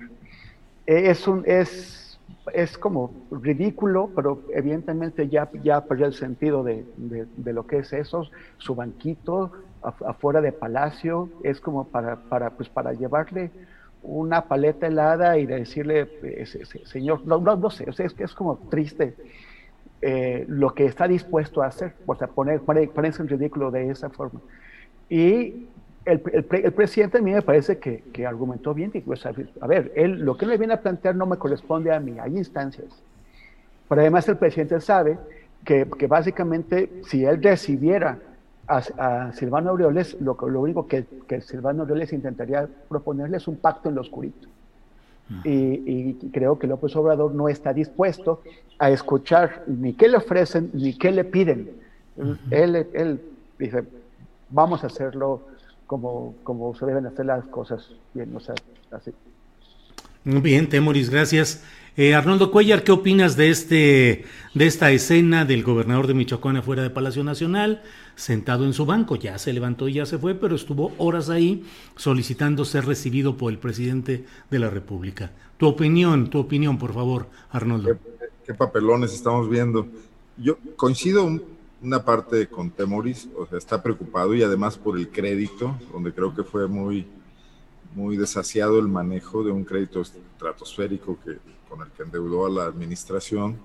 Eh, es, un, es, es como ridículo, pero evidentemente ya, ya perdió el sentido de, de, de lo que es eso, su banquito afuera de Palacio, es como para, para, pues para llevarle una paleta helada y decirle, señor, no, no, no sé, o sea, es que es como triste eh, lo que está dispuesto a hacer, o sea, poner, parece un ridículo de esa forma. Y el, el, el presidente a mí me parece que, que argumentó bien, digo, o sea, a ver, él, lo que él le viene a plantear no me corresponde a mí, hay instancias. Pero además el presidente sabe que, que básicamente si él recibiera A, a Silvano Aureoles, lo, lo único que, que Silvano Aureoles intentaría proponerle es un pacto en lo oscurito. Y, y creo que López Obrador no está dispuesto a escuchar ni qué le ofrecen ni qué le piden. Uh-huh. él, él dice, vamos a hacerlo como, como se deben hacer las cosas bien, o sea, así. Muy bien, Temoris, gracias. Eh, Arnoldo Cuellar, ¿qué opinas de este de esta escena del gobernador de Michoacán afuera de Palacio Nacional, sentado en su banco? Ya se levantó y ya se fue, pero estuvo horas ahí solicitando ser recibido por el presidente de la República. Tu opinión, tu opinión, por favor, Arnoldo. Qué, qué papelones estamos viendo. Yo coincido un, una parte con Temoris, o sea, está preocupado y además por el crédito, donde creo que fue muy... muy desasiado el manejo de un crédito estratosférico que, con el que endeudó a la administración,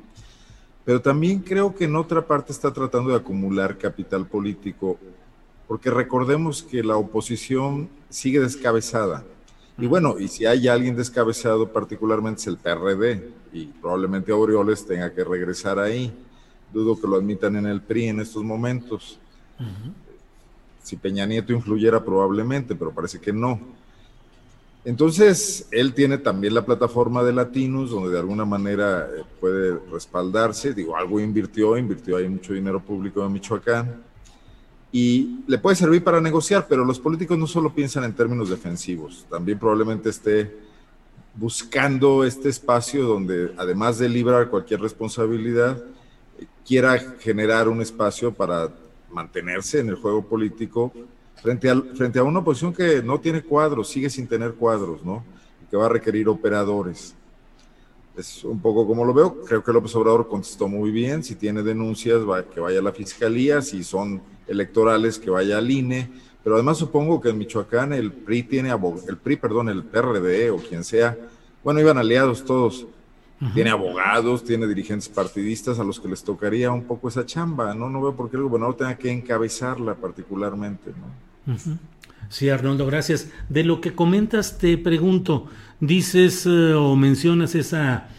pero también creo que en otra parte está tratando de acumular capital político, porque recordemos que la oposición sigue descabezada, y bueno, y si hay alguien descabezado particularmente es el P R D, y probablemente Aureoles tenga que regresar ahí, dudo que lo admitan en el P R I en estos momentos, uh-huh. Si Peña Nieto influyera probablemente, pero parece que no. Entonces, él tiene también la plataforma de Latinus, donde de alguna manera puede respaldarse, digo, algo invirtió, invirtió ahí mucho dinero público en Michoacán, y le puede servir para negociar, pero los políticos no solo piensan en términos defensivos, también probablemente esté buscando este espacio donde, además de librar cualquier responsabilidad, quiera generar un espacio para mantenerse en el juego político, Frente a, frente a una oposición que no tiene cuadros, sigue sin tener cuadros, ¿no? Que va a requerir operadores. Es un poco como lo veo. Creo que López Obrador contestó muy bien. Si tiene denuncias, va, que vaya a la Fiscalía. Si son electorales, que vaya al I N E. Pero además supongo que en Michoacán el P R I tiene, el P R I, perdón, el P R D o quien sea, bueno, iban aliados todos. Ajá. Tiene abogados, tiene dirigentes partidistas a los que les tocaría un poco esa chamba, ¿no? No veo por qué el gobernador tenga que encabezarla particularmente, ¿no? Sí, Arnoldo, gracias. De lo que comentas te pregunto, dices eh, o mencionas esa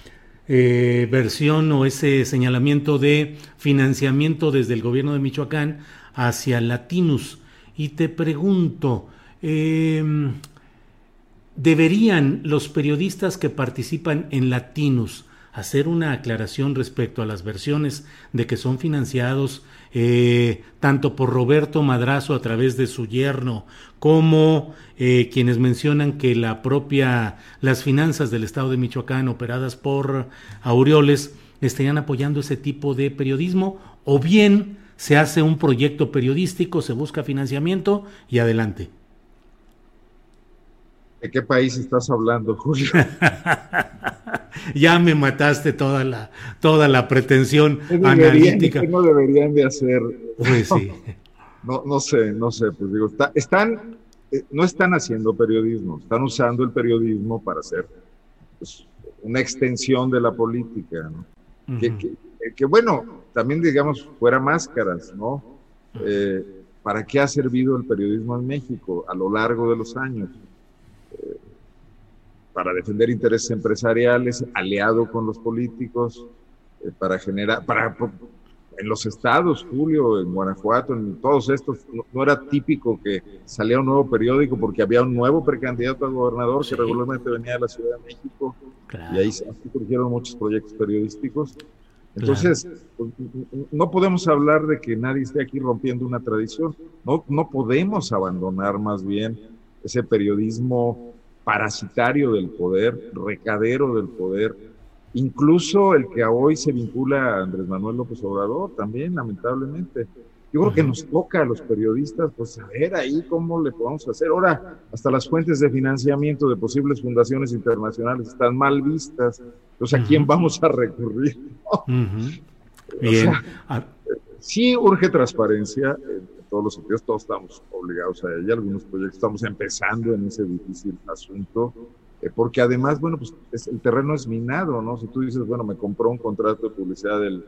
eh, versión o ese señalamiento de financiamiento desde el gobierno de Michoacán hacia Latinus, y te pregunto, eh, ¿deberían los periodistas que participan en Latinus hacer una aclaración respecto a las versiones de que son financiados eh, tanto por Roberto Madrazo a través de su yerno, como eh, quienes mencionan que la propia, las finanzas del estado de Michoacán operadas por Aureoles estarían apoyando ese tipo de periodismo? ¿O bien se hace un proyecto periodístico, se busca financiamiento y adelante? ¿De qué país estás hablando, Julio? Ya me mataste toda la toda la pretensión analítica. ¿Qué no deberían de hacer? Pues sí. No, no sé, no sé. Pues digo, está, están, no están haciendo periodismo, están usando el periodismo para hacer pues, una extensión de la política, ¿no? Uh-huh. Que, que, que bueno, también digamos fuera máscaras, ¿no? Eh, ¿Para qué ha servido el periodismo en México a lo largo de los años? Eh, para defender intereses empresariales, aliado con los políticos, eh, para generar, para en los estados, Julio, en Guanajuato, en todos estos, no, no era típico que salía un nuevo periódico porque había un nuevo precandidato a gobernador, sí, que regularmente venía de la Ciudad de México, claro. Y ahí surgieron muchos proyectos periodísticos. Entonces, claro. No podemos hablar de que nadie esté aquí rompiendo una tradición, no, no podemos abandonar más bien ese periodismo parasitario del poder, recadero del poder, incluso el que hoy se vincula a Andrés Manuel López Obrador también, lamentablemente. Yo creo que nos toca a los periodistas, pues a ver ahí cómo le podemos hacer. Ahora, hasta las fuentes de financiamiento de posibles fundaciones internacionales están mal vistas. Entonces, ¿a quién vamos a recurrir? Uh-huh. Bien. O sea, sí urge transparencia, todos los sentidos, todos estamos obligados a ella, algunos proyectos estamos empezando en ese difícil asunto, eh, porque además, bueno, pues es, el terreno es minado, ¿no? Si tú dices, bueno, me compró un contrato de publicidad del,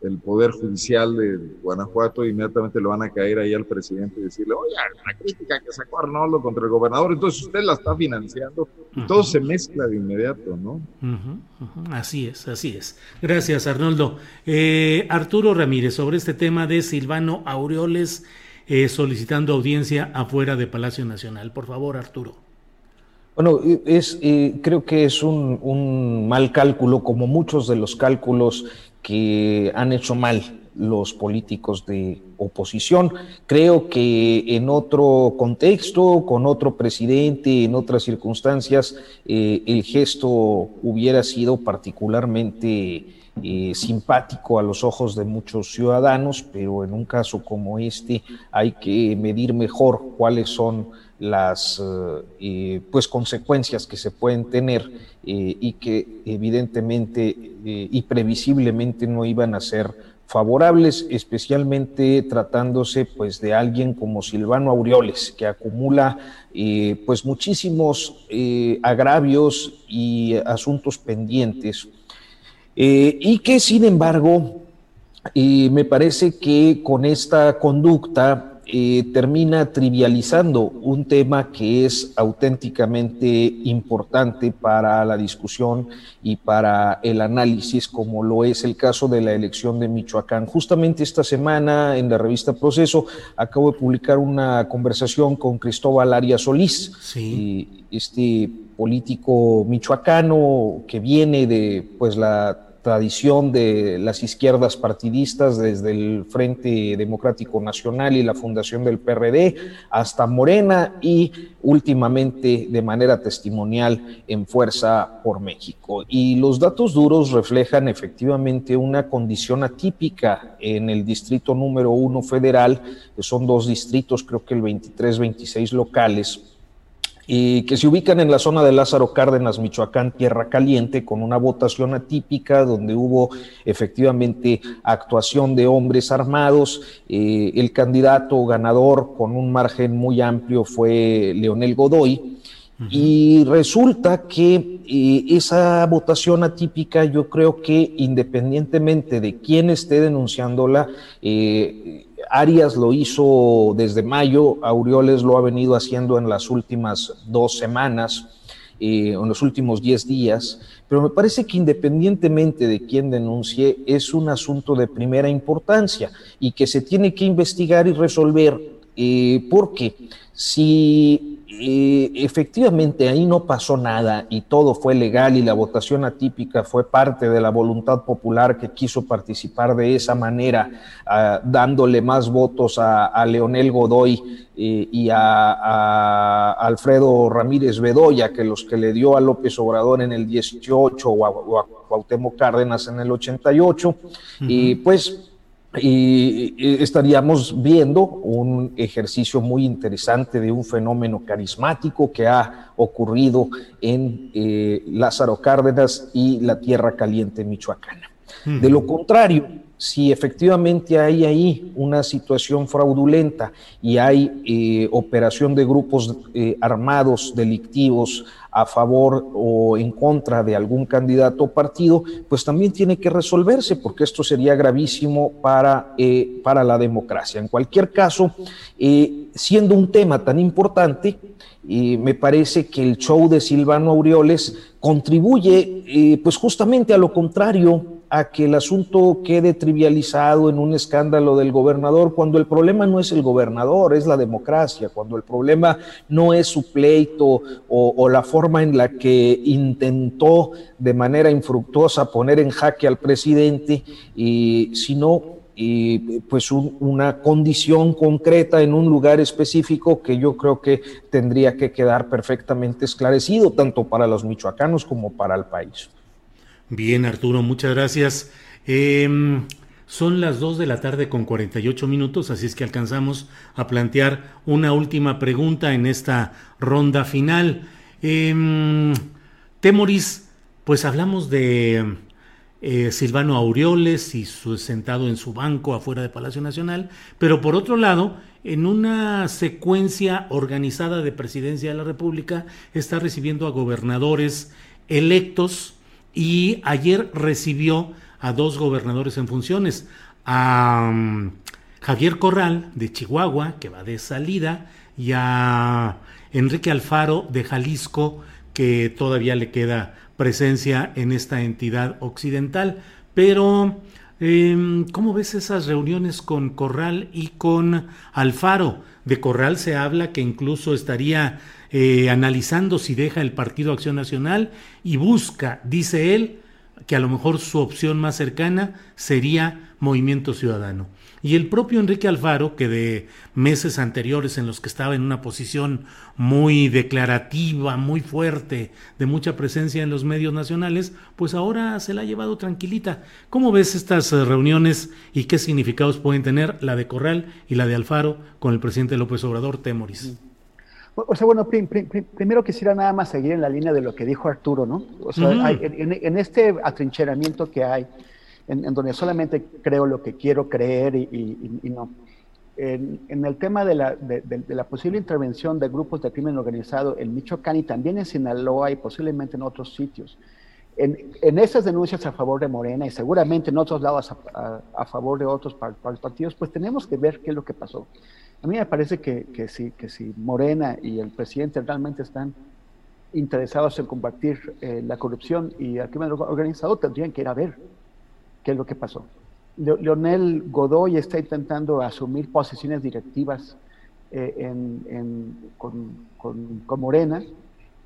del Poder Judicial de Guanajuato, inmediatamente le van a caer ahí al presidente y decirle, oye, la crítica que sacó Arnoldo contra el gobernador, entonces usted la está financiando, y uh-huh. Todo se mezcla de inmediato, ¿no? Uh-huh, uh-huh. Así es, así es. Gracias, Arnoldo. Eh, Arturo Ramírez, sobre este tema de Silvano Aureoles, Eh, solicitando audiencia afuera de Palacio Nacional. Por favor, Arturo. Bueno, es, eh, creo que es un, un mal cálculo, como muchos de los cálculos que han hecho mal los políticos de oposición. Creo que en otro contexto, con otro presidente, en otras circunstancias, eh, el gesto hubiera sido particularmente eh, simpático a los ojos de muchos ciudadanos, pero en un caso como este hay que medir mejor cuáles son las eh, pues consecuencias que se pueden tener eh, y que evidentemente eh, y previsiblemente no iban a ser favorables, especialmente tratándose pues de alguien como Silvano Aureoles, que acumula eh, pues muchísimos eh, agravios y asuntos pendientes eh, y que sin embargo eh, me parece que con esta conducta Eh, termina trivializando un tema que es auténticamente importante para la discusión y para el análisis, como lo es el caso de la elección de Michoacán. Justamente esta semana en la revista Proceso acabo de publicar una conversación con Cristóbal Arias Solís, sí. eh, este político michoacano que viene de pues la tradición de las izquierdas partidistas, desde el Frente Democrático Nacional y la fundación del P R D hasta Morena y últimamente de manera testimonial en Fuerza por México. Y los datos duros reflejan efectivamente una condición atípica en el distrito número uno federal, que son dos distritos, creo que el veintitrés, veintiséis locales, y que se ubican en la zona de Lázaro Cárdenas, Michoacán, Tierra Caliente, con una votación atípica donde hubo efectivamente actuación de hombres armados. Eh, el candidato ganador con un margen muy amplio fue Leonel Godoy. Uh-huh. Y resulta que eh, esa votación atípica, yo creo que independientemente de quién esté denunciándola, eh, Arias lo hizo desde mayo, Aureoles lo ha venido haciendo en las últimas dos semanas, eh, en los últimos diez días, pero me parece que independientemente de quién denuncie, es un asunto de primera importancia y que se tiene que investigar y resolver, eh, porque si Eh, efectivamente ahí no pasó nada y todo fue legal y la votación atípica fue parte de la voluntad popular que quiso participar de esa manera, ah, dándole más votos a, a Leonel Godoy eh, y a, a Alfredo Ramírez Bedoya que los que le dio a López Obrador en el dieciocho o a, o a Cuauhtémoc Cárdenas en el ochenta y ocho. Uh-huh. Y pues y estaríamos viendo un ejercicio muy interesante de un fenómeno carismático que ha ocurrido en eh, Lázaro Cárdenas y la Tierra Caliente michoacana. Uh-huh. De lo contrario, si efectivamente hay ahí una situación fraudulenta y hay eh, operación de grupos eh, armados delictivos a favor o en contra de algún candidato o partido, pues también tiene que resolverse, porque esto sería gravísimo para, eh, para la democracia. En cualquier caso, eh, siendo un tema tan importante, eh, me parece que el show de Silvano Aureoles contribuye eh, pues justamente a lo contrario, a que el asunto quede trivializado en un escándalo del gobernador, cuando el problema no es el gobernador, es la democracia, cuando el problema no es su pleito o, o la forma en la que intentó de manera infructuosa poner en jaque al presidente, eh, sino eh, pues un, una condición concreta en un lugar específico que yo creo que tendría que quedar perfectamente esclarecido, tanto para los michoacanos como para el país. Bien, Arturo, muchas gracias. Eh, son las dos de la tarde con cuarenta y ocho minutos, así es que alcanzamos a plantear una última pregunta en esta ronda final. Eh, Temoris, pues hablamos de eh, Silvano Aureoles y su sentado en su banco afuera de Palacio Nacional, pero por otro lado, en una secuencia organizada de Presidencia de la República, está recibiendo a gobernadores electos. Y ayer recibió a dos gobernadores en funciones, a um, Javier Corral de Chihuahua, que va de salida, y a Enrique Alfaro de Jalisco, que todavía le queda presencia en esta entidad occidental. Pero, eh, ¿cómo ves esas reuniones con Corral y con Alfaro? De Corral se habla que incluso estaría eh, analizando si deja el Partido Acción Nacional y busca, dice él, que a lo mejor su opción más cercana sería Movimiento Ciudadano. Y el propio Enrique Alfaro, que de meses anteriores en los que estaba en una posición muy declarativa, muy fuerte, de mucha presencia en los medios nacionales, pues ahora se la ha llevado tranquilita. ¿Cómo ves estas reuniones y qué significados pueden tener la de Corral y la de Alfaro con el presidente López Obrador, Temoris? O sea, bueno, prim, prim, prim, primero quisiera nada más seguir en la línea de lo que dijo Arturo, ¿no? O sea, uh-huh. hay, en, en este atrincheramiento que hay, en, en donde solamente creo lo que quiero creer y, y, y no. En, en el tema de la, de, de, de la posible intervención de grupos de crimen organizado en Michoacán y también en Sinaloa y posiblemente en otros sitios, en, en esas denuncias a favor de Morena y seguramente en otros lados a, a, a favor de otros partidos, pues tenemos que ver qué es lo que pasó. A mí me parece que, que, si, que si Morena y el presidente realmente están interesados en combatir eh, la corrupción y el crimen organizado, tendrían que ir a ver qué es lo que pasó. Le- Leonel Godoy está intentando asumir posiciones directivas eh, en, en, con, con, con Morena,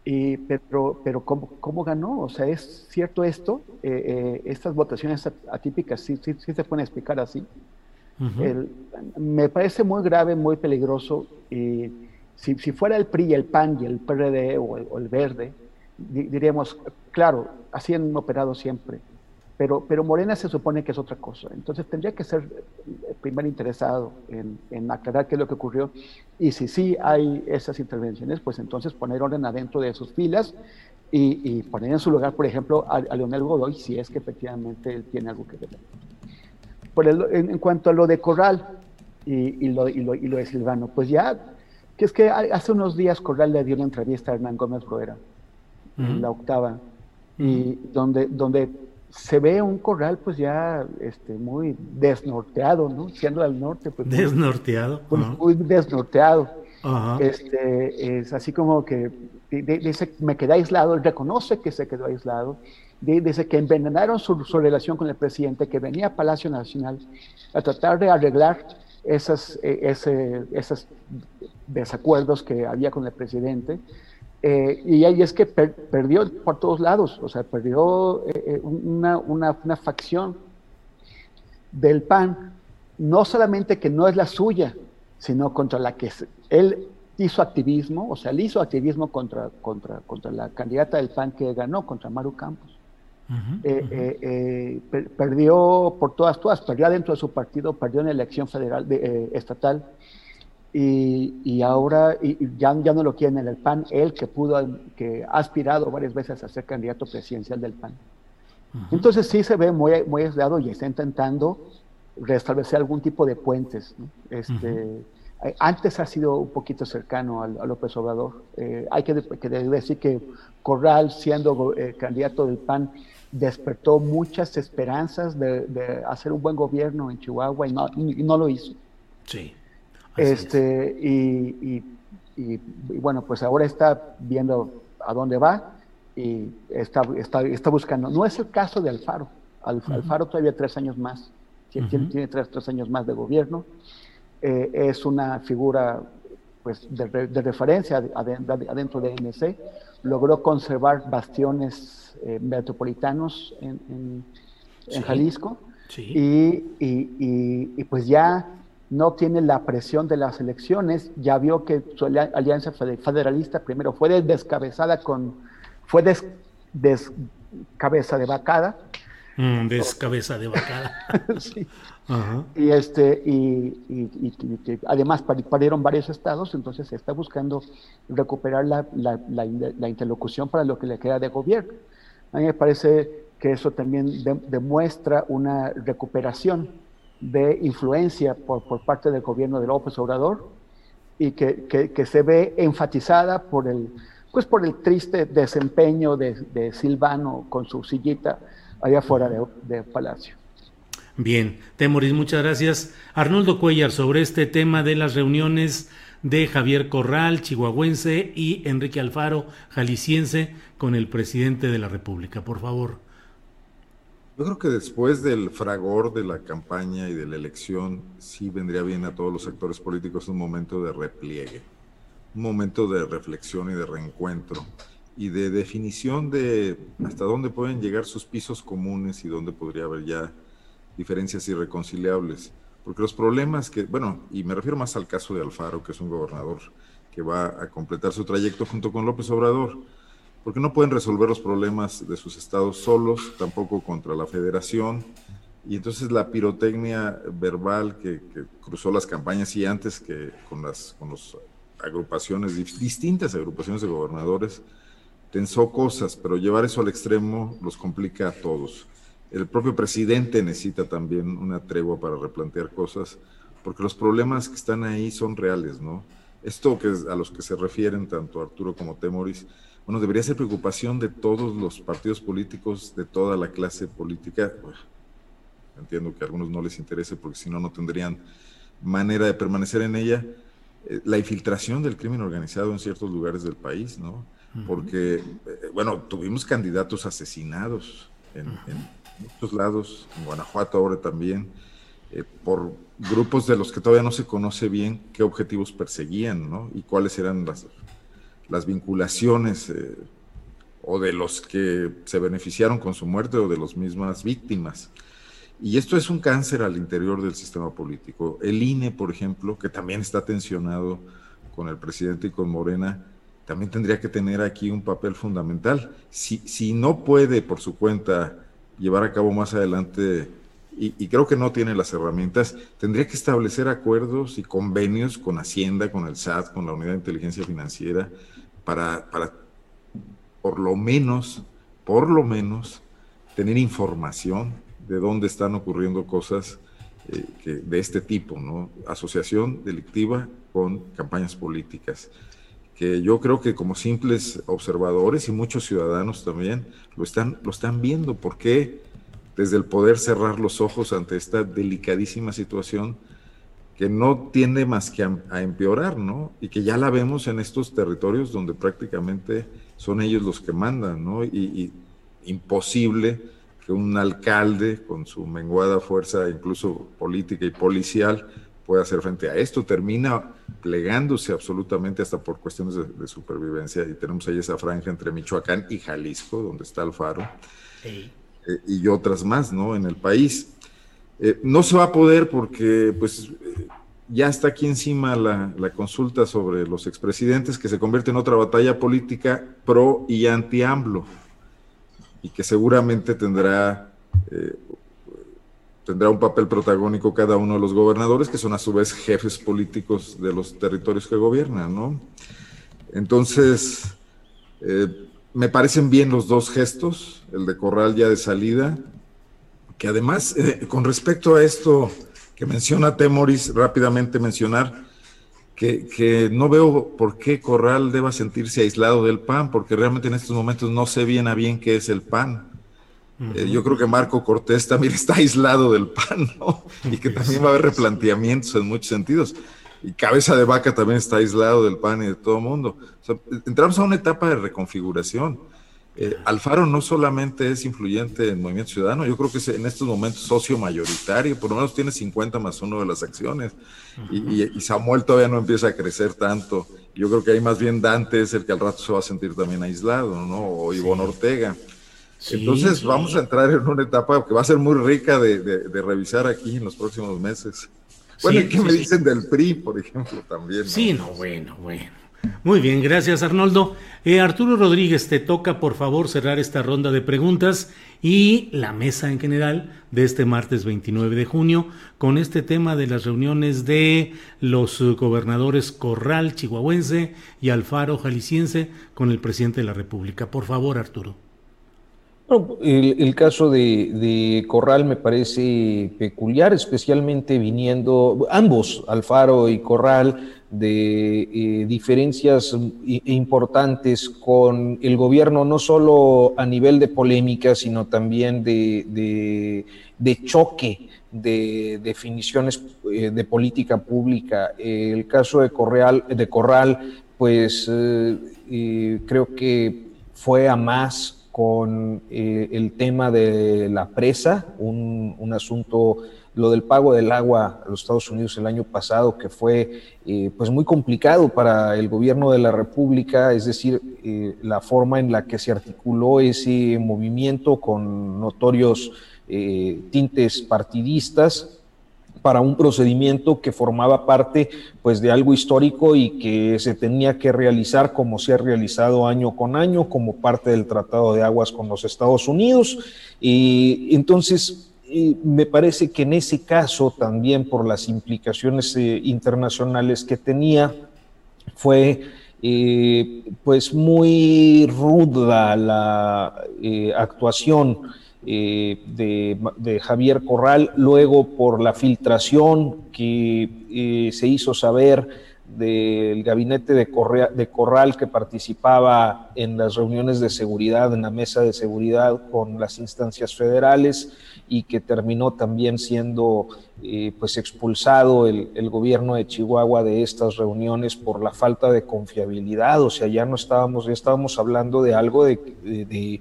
y, pero, pero ¿cómo, cómo ganó? O sea, ¿es cierto esto? Eh, eh, estas votaciones atípicas sí, sí, sí se pueden explicar así. Uh-huh. El, me parece muy grave, muy peligroso, y si, si fuera el P R I, el P A N y el P R D o el, o el Verde, di, diríamos, claro, así han operado siempre, pero, pero Morena se supone que es otra cosa, entonces tendría que ser el primer interesado en, en aclarar qué es lo que ocurrió, y si sí hay esas intervenciones, pues entonces poner orden adentro de sus filas y, y poner en su lugar, por ejemplo, a, a Leonel Godoy, si es que efectivamente él tiene algo que ver. Por el, en, en cuanto a lo de Corral y, y, lo, y, lo, y lo de Silvano, pues ya, que es que hace unos días Corral le dio una entrevista a Hernán Gómez Roera, uh-huh. en La Octava, uh-huh. y donde, donde se ve un Corral pues ya este, muy desnorteado, ¿no? Siendo del norte. Pues, desnorteado. Muy, uh-huh. muy desnorteado. Uh-huh. Este, es así como que dice, me quedé aislado, él reconoce que se quedó aislado. Dice que envenenaron su, su relación con el presidente, que venía a Palacio Nacional a tratar de arreglar esos ese, esas desacuerdos que había con el presidente. Eh, y ahí es que per, perdió por todos lados, o sea, perdió eh, una, una, una facción del P A N, no solamente que no es la suya, sino contra la que él hizo activismo, o sea, él hizo activismo contra, contra, contra la candidata del P A N que ganó, contra Maru Campos. Uh-huh, eh, uh-huh. Eh, eh, per, perdió por todas, todas, perdió dentro de su partido, perdió en la elección federal, de, eh, estatal, y, y ahora y ya, ya no lo quieren en el P A N, él que pudo, que ha aspirado varias veces a ser candidato presidencial del P A N. Uh-huh. Entonces sí se ve muy, muy aislado y está intentando restablecer algún tipo de puentes, ¿no? Este... Uh-huh. Antes ha sido un poquito cercano a, a López Obrador. Eh, hay que, que decir que Corral, siendo eh, candidato del P A N, despertó muchas esperanzas de, de hacer un buen gobierno en Chihuahua y no, y no lo hizo. Sí. Este, es. y, y, y, y bueno, pues ahora está viendo a dónde va y está, está, está buscando. No es el caso de Alfaro. Al, uh-huh. Alfaro todavía tres años más. Tiene, uh-huh. tiene tres, tres años más de gobierno. Eh, es una figura pues, de, de referencia adentro de I M S S, logró conservar bastiones eh, metropolitanos en, en, sí, en Jalisco, sí. y, y, y, y pues ya no tiene la presión de las elecciones, ya vio que su alianza federalista primero fue descabezada con, fue des, descabeza de vacada, Mm, descabeza de vacada. Sí. Uh-huh. Y este y, y, y, y además perdieron varios estados, entonces se está buscando recuperar la, la, la, la interlocución para lo que le queda de gobierno. A mí me parece que eso también de, demuestra una recuperación de influencia por, por parte del gobierno de López Obrador y que, que, que se ve enfatizada por el, pues por el triste desempeño de, de Silvano con su sillita allá afuera de, de Palacio. Bien, Temoris, muchas gracias. Arnoldo Cuellar, sobre este tema de las reuniones de Javier Corral, chihuahuense, y Enrique Alfaro, jalisciense, con el presidente de la República, por favor. Yo creo que después del fragor de la campaña y de la elección, sí vendría bien a todos los actores políticos un momento de repliegue, un momento de reflexión y de reencuentro y de definición de hasta dónde pueden llegar sus pisos comunes y dónde podría haber ya diferencias irreconciliables. Porque los problemas que, bueno, y me refiero más al caso de Alfaro, que es un gobernador que va a completar su trayecto junto con López Obrador, porque no pueden resolver los problemas de sus estados solos, tampoco contra la federación, y entonces la pirotecnia verbal que, que cruzó las campañas y antes que con las con los agrupaciones, distintas agrupaciones de gobernadores, tensó cosas, pero llevar eso al extremo los complica a todos. El propio presidente necesita también una tregua para replantear cosas, porque los problemas que están ahí son reales, ¿no? Esto que a los que se refieren tanto Arturo como Temoris, bueno, debería ser preocupación de todos los partidos políticos, de toda la clase política. Bueno, entiendo que a algunos no les interese, porque si no, no tendrían manera de permanecer en ella. La infiltración del crimen organizado en ciertos lugares del país, ¿no? Porque, bueno, tuvimos candidatos asesinados en, en muchos lados, en Guanajuato ahora también, eh, por grupos de los que todavía no se conoce bien qué objetivos perseguían, ¿no? Y cuáles eran las, las vinculaciones eh, o de los que se beneficiaron con su muerte o de las mismas víctimas. Y esto es un cáncer al interior del sistema político. El I N E, por ejemplo, que también está tensionado con el presidente y con Morena, también tendría que tener aquí un papel fundamental. Si, si no puede por su cuenta llevar a cabo más adelante, y, y creo que no tiene las herramientas, tendría que establecer acuerdos y convenios con Hacienda, con el S A T, con la Unidad de Inteligencia Financiera, para, para por lo menos, por lo menos, tener información de dónde están ocurriendo cosas eh, que, de este tipo, ¿no? Asociación delictiva con campañas políticas, que yo creo que como simples observadores y muchos ciudadanos también lo están, lo están viendo. ¿Por qué desde el poder cerrar los ojos ante esta delicadísima situación que no tiende más que a, a empeorar, ¿no? Y que ya la vemos en estos territorios donde prácticamente son ellos los que mandan, ¿no? Y, y imposible que un alcalde con su menguada fuerza incluso política y policial pueda hacer frente a esto. Termina plegándose absolutamente hasta por cuestiones de, de supervivencia, y tenemos ahí esa franja entre Michoacán y Jalisco, donde está Alfaro, sí. eh, y otras más, ¿no? En el país. Eh, no se va a poder porque pues eh, ya está aquí encima la, la consulta sobre los expresidentes, que se convierte en otra batalla política pro y anti-AMLO, y que seguramente tendrá, eh, tendrá un papel protagónico cada uno de los gobernadores, que son a su vez jefes políticos de los territorios que gobiernan, ¿no? Entonces, eh, me parecen bien los dos gestos, el de Corral ya de salida, que además, eh, con respecto a esto que menciona Temoris, rápidamente mencionar que, que no veo por qué Corral deba sentirse aislado del P A N, porque realmente en estos momentos no sé bien a bien qué es el P A N. Uh-huh. eh, yo creo que Marco Cortés también está aislado del P A N, ¿no? Y que también va a haber replanteamientos en muchos sentidos. Y Cabeza de Vaca también está aislado del P A N y de todo el mundo. O sea, entramos a una etapa de reconfiguración. Eh, Alfaro no solamente es influyente en Movimiento Ciudadano, yo creo que es en estos momentos socio mayoritario, por lo menos tiene cincuenta más uno de las acciones, y, y, y Samuel todavía no empieza a crecer tanto. Yo creo que ahí más bien Dante es el que al rato se va a sentir también aislado, ¿no? O Ivonne sí. Ortega. Sí, Entonces sí. vamos a entrar en una etapa que va a ser muy rica de, de, de revisar aquí en los próximos meses. Bueno, sí, ¿y qué sí, me dicen sí. del P R I, por ejemplo, también? ¿No? Sí, no, bueno, bueno. Muy bien, gracias Arnoldo. Eh, Arturo Rodríguez, te toca por favor cerrar esta ronda de preguntas y la mesa en general de este martes veintinueve de junio con este tema de las reuniones de los gobernadores Corral chihuahuense y Alfaro jalisciense con el presidente de la República. Por favor, Arturo. Bueno, el, el caso de, de Corral me parece peculiar, especialmente viniendo ambos, Alfaro y Corral, de eh, diferencias importantes con el gobierno, no solo a nivel de polémica, sino también de, de, de choque de definiciones eh, de política pública. El caso de Corral, de Corral pues eh, eh, creo que fue a más con eh, el tema de la presa, un, un asunto, lo del pago del agua a los Estados Unidos el año pasado, que fue eh, pues muy complicado para el gobierno de la República, es decir, eh, la forma en la que se articuló ese movimiento con notorios eh, tintes partidistas, para un procedimiento que formaba parte pues de algo histórico y que se tenía que realizar como se ha realizado año con año como parte del Tratado de Aguas con los Estados Unidos. Y entonces y me parece que en ese caso también por las implicaciones eh, internacionales que tenía fue eh, pues muy ruda la eh, actuación Eh, de, de Javier Corral, luego por la filtración que eh, se hizo saber del gabinete de, Correa, de Corral, que participaba en las reuniones de seguridad, en la mesa de seguridad con las instancias federales, y que terminó también siendo eh, pues expulsado el, el gobierno de Chihuahua de estas reuniones por la falta de confiabilidad. O sea, ya no estábamos, ya estábamos hablando de algo de, de, de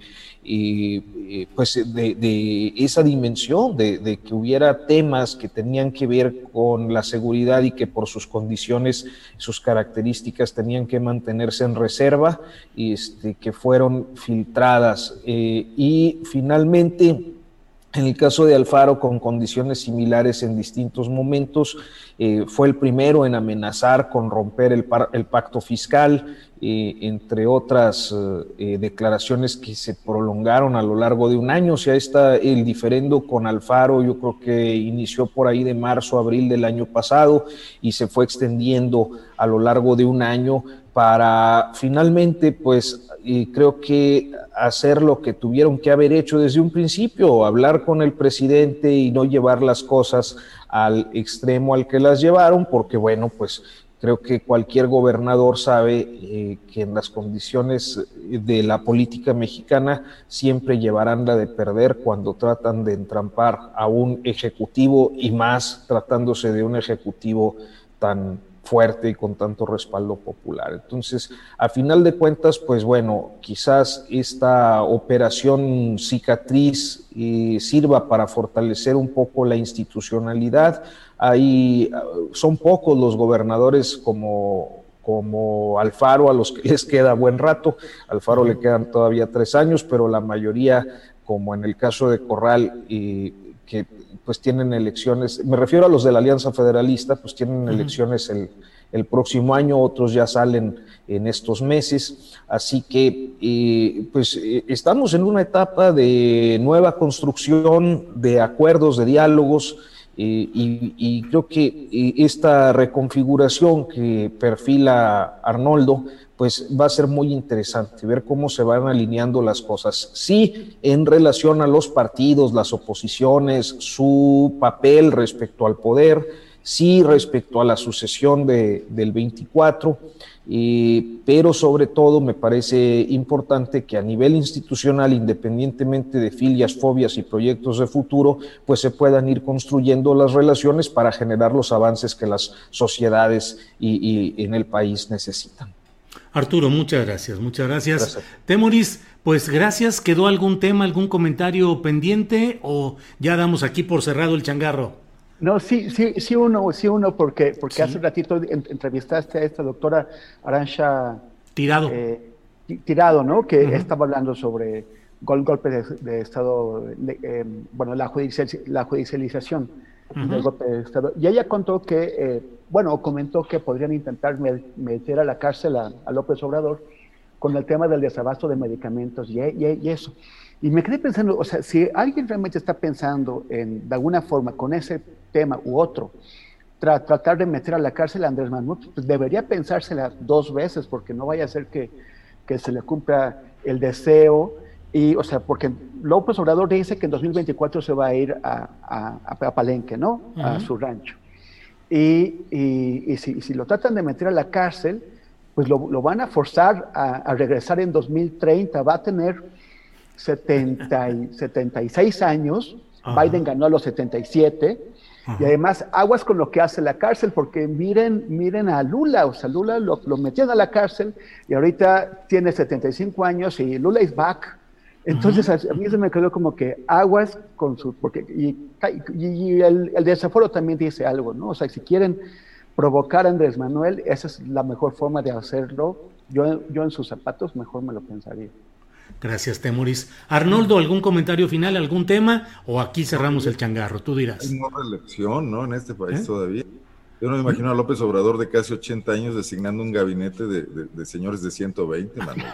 eh, pues de, de esa dimensión, de, de que hubiera temas que tenían que ver con la seguridad y que por sus condiciones, sus características tenían que mantenerse en reserva, este, que fueron filtradas. Eh, y finalmente, en el caso de Alfaro, con condiciones similares en distintos momentos, eh, fue el primero en amenazar con romper el, par, el pacto fiscal, eh, entre otras eh, declaraciones que se prolongaron a lo largo de un año. O sea, está el diferendo con Alfaro, yo creo que inició por ahí de marzo, abril del año pasado y se fue extendiendo a lo largo de un año para finalmente, pues, y creo que hacer lo que tuvieron que haber hecho desde un principio, hablar con el presidente y no llevar las cosas al extremo al que las llevaron, porque bueno, pues creo que cualquier gobernador sabe eh, que en las condiciones de la política mexicana siempre llevarán la de perder cuando tratan de entrampar a un ejecutivo, y más tratándose de un ejecutivo tan fuerte y con tanto respaldo popular. Entonces, a final de cuentas, pues bueno, quizás esta operación cicatriz eh, sirva para fortalecer un poco la institucionalidad. Ahí son pocos los gobernadores como, como Alfaro a los que les queda buen rato. A Alfaro le quedan todavía tres años, pero la mayoría, como en el caso de Corral, eh, que pues tienen elecciones, me refiero a los de la Alianza Federalista, pues tienen uh-huh. elecciones el, el próximo año, otros ya salen en estos meses, así que eh, pues eh, estamos en una etapa de nueva construcción, de acuerdos, de diálogos, eh, y, y creo que esta reconfiguración que perfila Arnoldo, pues va a ser muy interesante ver cómo se van alineando las cosas. Sí, en relación a los partidos, las oposiciones, su papel respecto al poder, sí respecto a la sucesión de, del veinticuatro, eh, pero sobre todo me parece importante que a nivel institucional, independientemente de filias, fobias y proyectos de futuro, pues se puedan ir construyendo las relaciones para generar los avances que las sociedades y, y en el país necesitan. Arturo, muchas gracias, muchas gracias. gracias. Temoris, pues gracias. ¿Quedó algún tema, algún comentario pendiente o ya damos aquí por cerrado el changarro? No, sí, sí, sí uno, sí uno, porque, porque sí. Hace un ratito entrevistaste a esta doctora Arantxa Tirado, eh, Tirado, ¿no? Que uh-huh. estaba hablando sobre gol, golpe de, de Estado, de, eh, bueno, la, judicial, la judicialización uh-huh. del golpe de Estado. Y ella contó que... Eh, bueno, comentó que podrían intentar meter a la cárcel a, a López Obrador con el tema del desabasto de medicamentos y, y, y eso. Y me quedé pensando, o sea, si alguien realmente está pensando en, de alguna forma, con ese tema u otro, tra- tratar de meter a la cárcel a Andrés Manuel, pues debería pensársela dos veces, porque no vaya a ser que, que se le cumpla el deseo. Y, o sea, porque López Obrador dice que en dos mil veinticuatro se va a ir a, a, a Palenque, ¿no? Uh-huh. A su rancho. Y, y, y si, si lo tratan de meter a la cárcel, pues lo, lo van a forzar a, a regresar en dos mil treinta. Va a tener setenta y, setenta y seis años. Ajá. Biden ganó a los setenta y siete. Ajá. Y además aguas con lo que hace la cárcel, porque miren, miren a Lula. O sea, Lula lo, lo metían a la cárcel y ahorita tiene setenta y cinco años y Lula is back. Entonces, uh-huh. a mí se me quedó como que aguas con su... Porque, y y el, el desaforo también dice algo, ¿no? O sea, si quieren provocar a Andrés Manuel, esa es la mejor forma de hacerlo. Yo, yo en sus zapatos mejor me lo pensaría. Gracias, Temoris. Arnoldo, ¿algún comentario final, algún tema? O aquí cerramos el changarro, tú dirás. No hay reelección, ¿no? En este país ¿Eh? todavía. Yo no me imagino a López Obrador de casi ochenta años designando un gabinete de, de, de señores de ciento veinte, Manuel.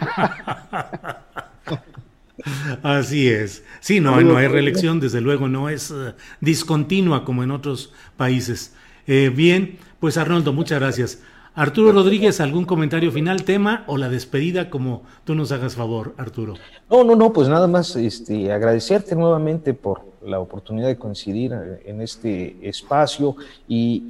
Así es. Sí, no, no hay reelección, desde luego, no es uh, discontinua como en otros países. Eh, bien, pues Arnoldo, muchas gracias. Arturo Rodríguez, ¿algún comentario final, tema o la despedida como tú nos hagas favor, Arturo? No, no, no, pues nada más este, agradecerte nuevamente por la oportunidad de coincidir en este espacio y,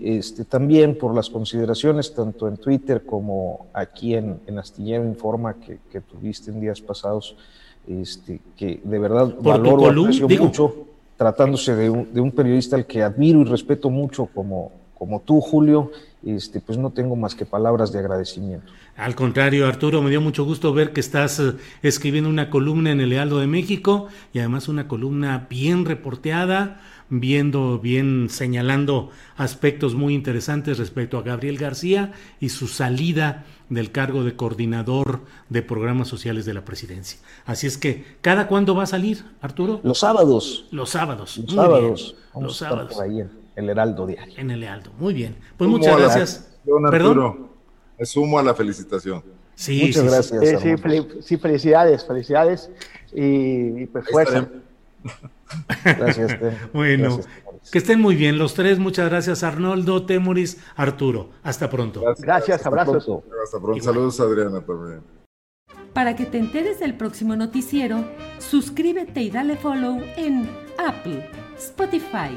y este, también por las consideraciones tanto en Twitter como aquí en, en Astillero Informa que, que tuviste en días pasados, este, que de verdad por valoro, tu columna, aprecio digo, mucho, tratándose de un, de un periodista al que admiro y respeto mucho como... Como tú, Julio, este, pues no tengo más que palabras de agradecimiento. Al contrario, Arturo, me dio mucho gusto ver que estás escribiendo una columna en el Heraldo de México y además una columna bien reporteada, viendo, bien señalando aspectos muy interesantes respecto a Gabriel García y su salida del cargo de coordinador de programas sociales de la presidencia. Así es que, ¿cada cuándo va a salir, Arturo? Los sábados. Los sábados. Los sábados. Vamos Los sábados. El Heraldo Diario. En el Heraldo, muy bien. Pues sumo muchas gracias. La, Perdón. Me sumo a la felicitación. Sí, muchas sí, gracias. Sí, sí, fel, sí, felicidades, felicidades y, y pues fuerza. Gracias. Te. Bueno, gracias, que estén muy bien los tres. Muchas gracias, Arnoldo, Temoris, Arturo. Hasta pronto. Gracias, gracias hasta abrazos. Pronto. Hasta pronto. Igual. Saludos, Adriana, también. Para que te enteres del próximo noticiero, suscríbete y dale follow en Apple, Spotify,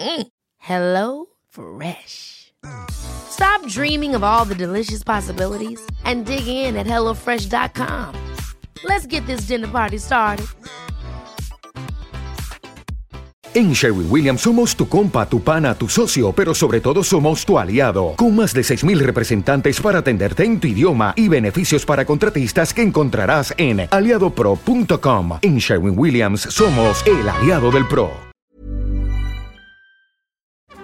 Mm. Hello Fresh. Stop dreaming of all the delicious possibilities and dig in at hello fresh punto com. Let's get this dinner party started. En Sherwin-Williams somos tu compa, tu pana, tu socio, pero sobre todo somos tu aliado. Con más de seis mil representantes para atenderte en tu idioma y beneficios para contratistas que encontrarás en aliado pro punto com. En Sherwin-Williams somos el aliado del pro.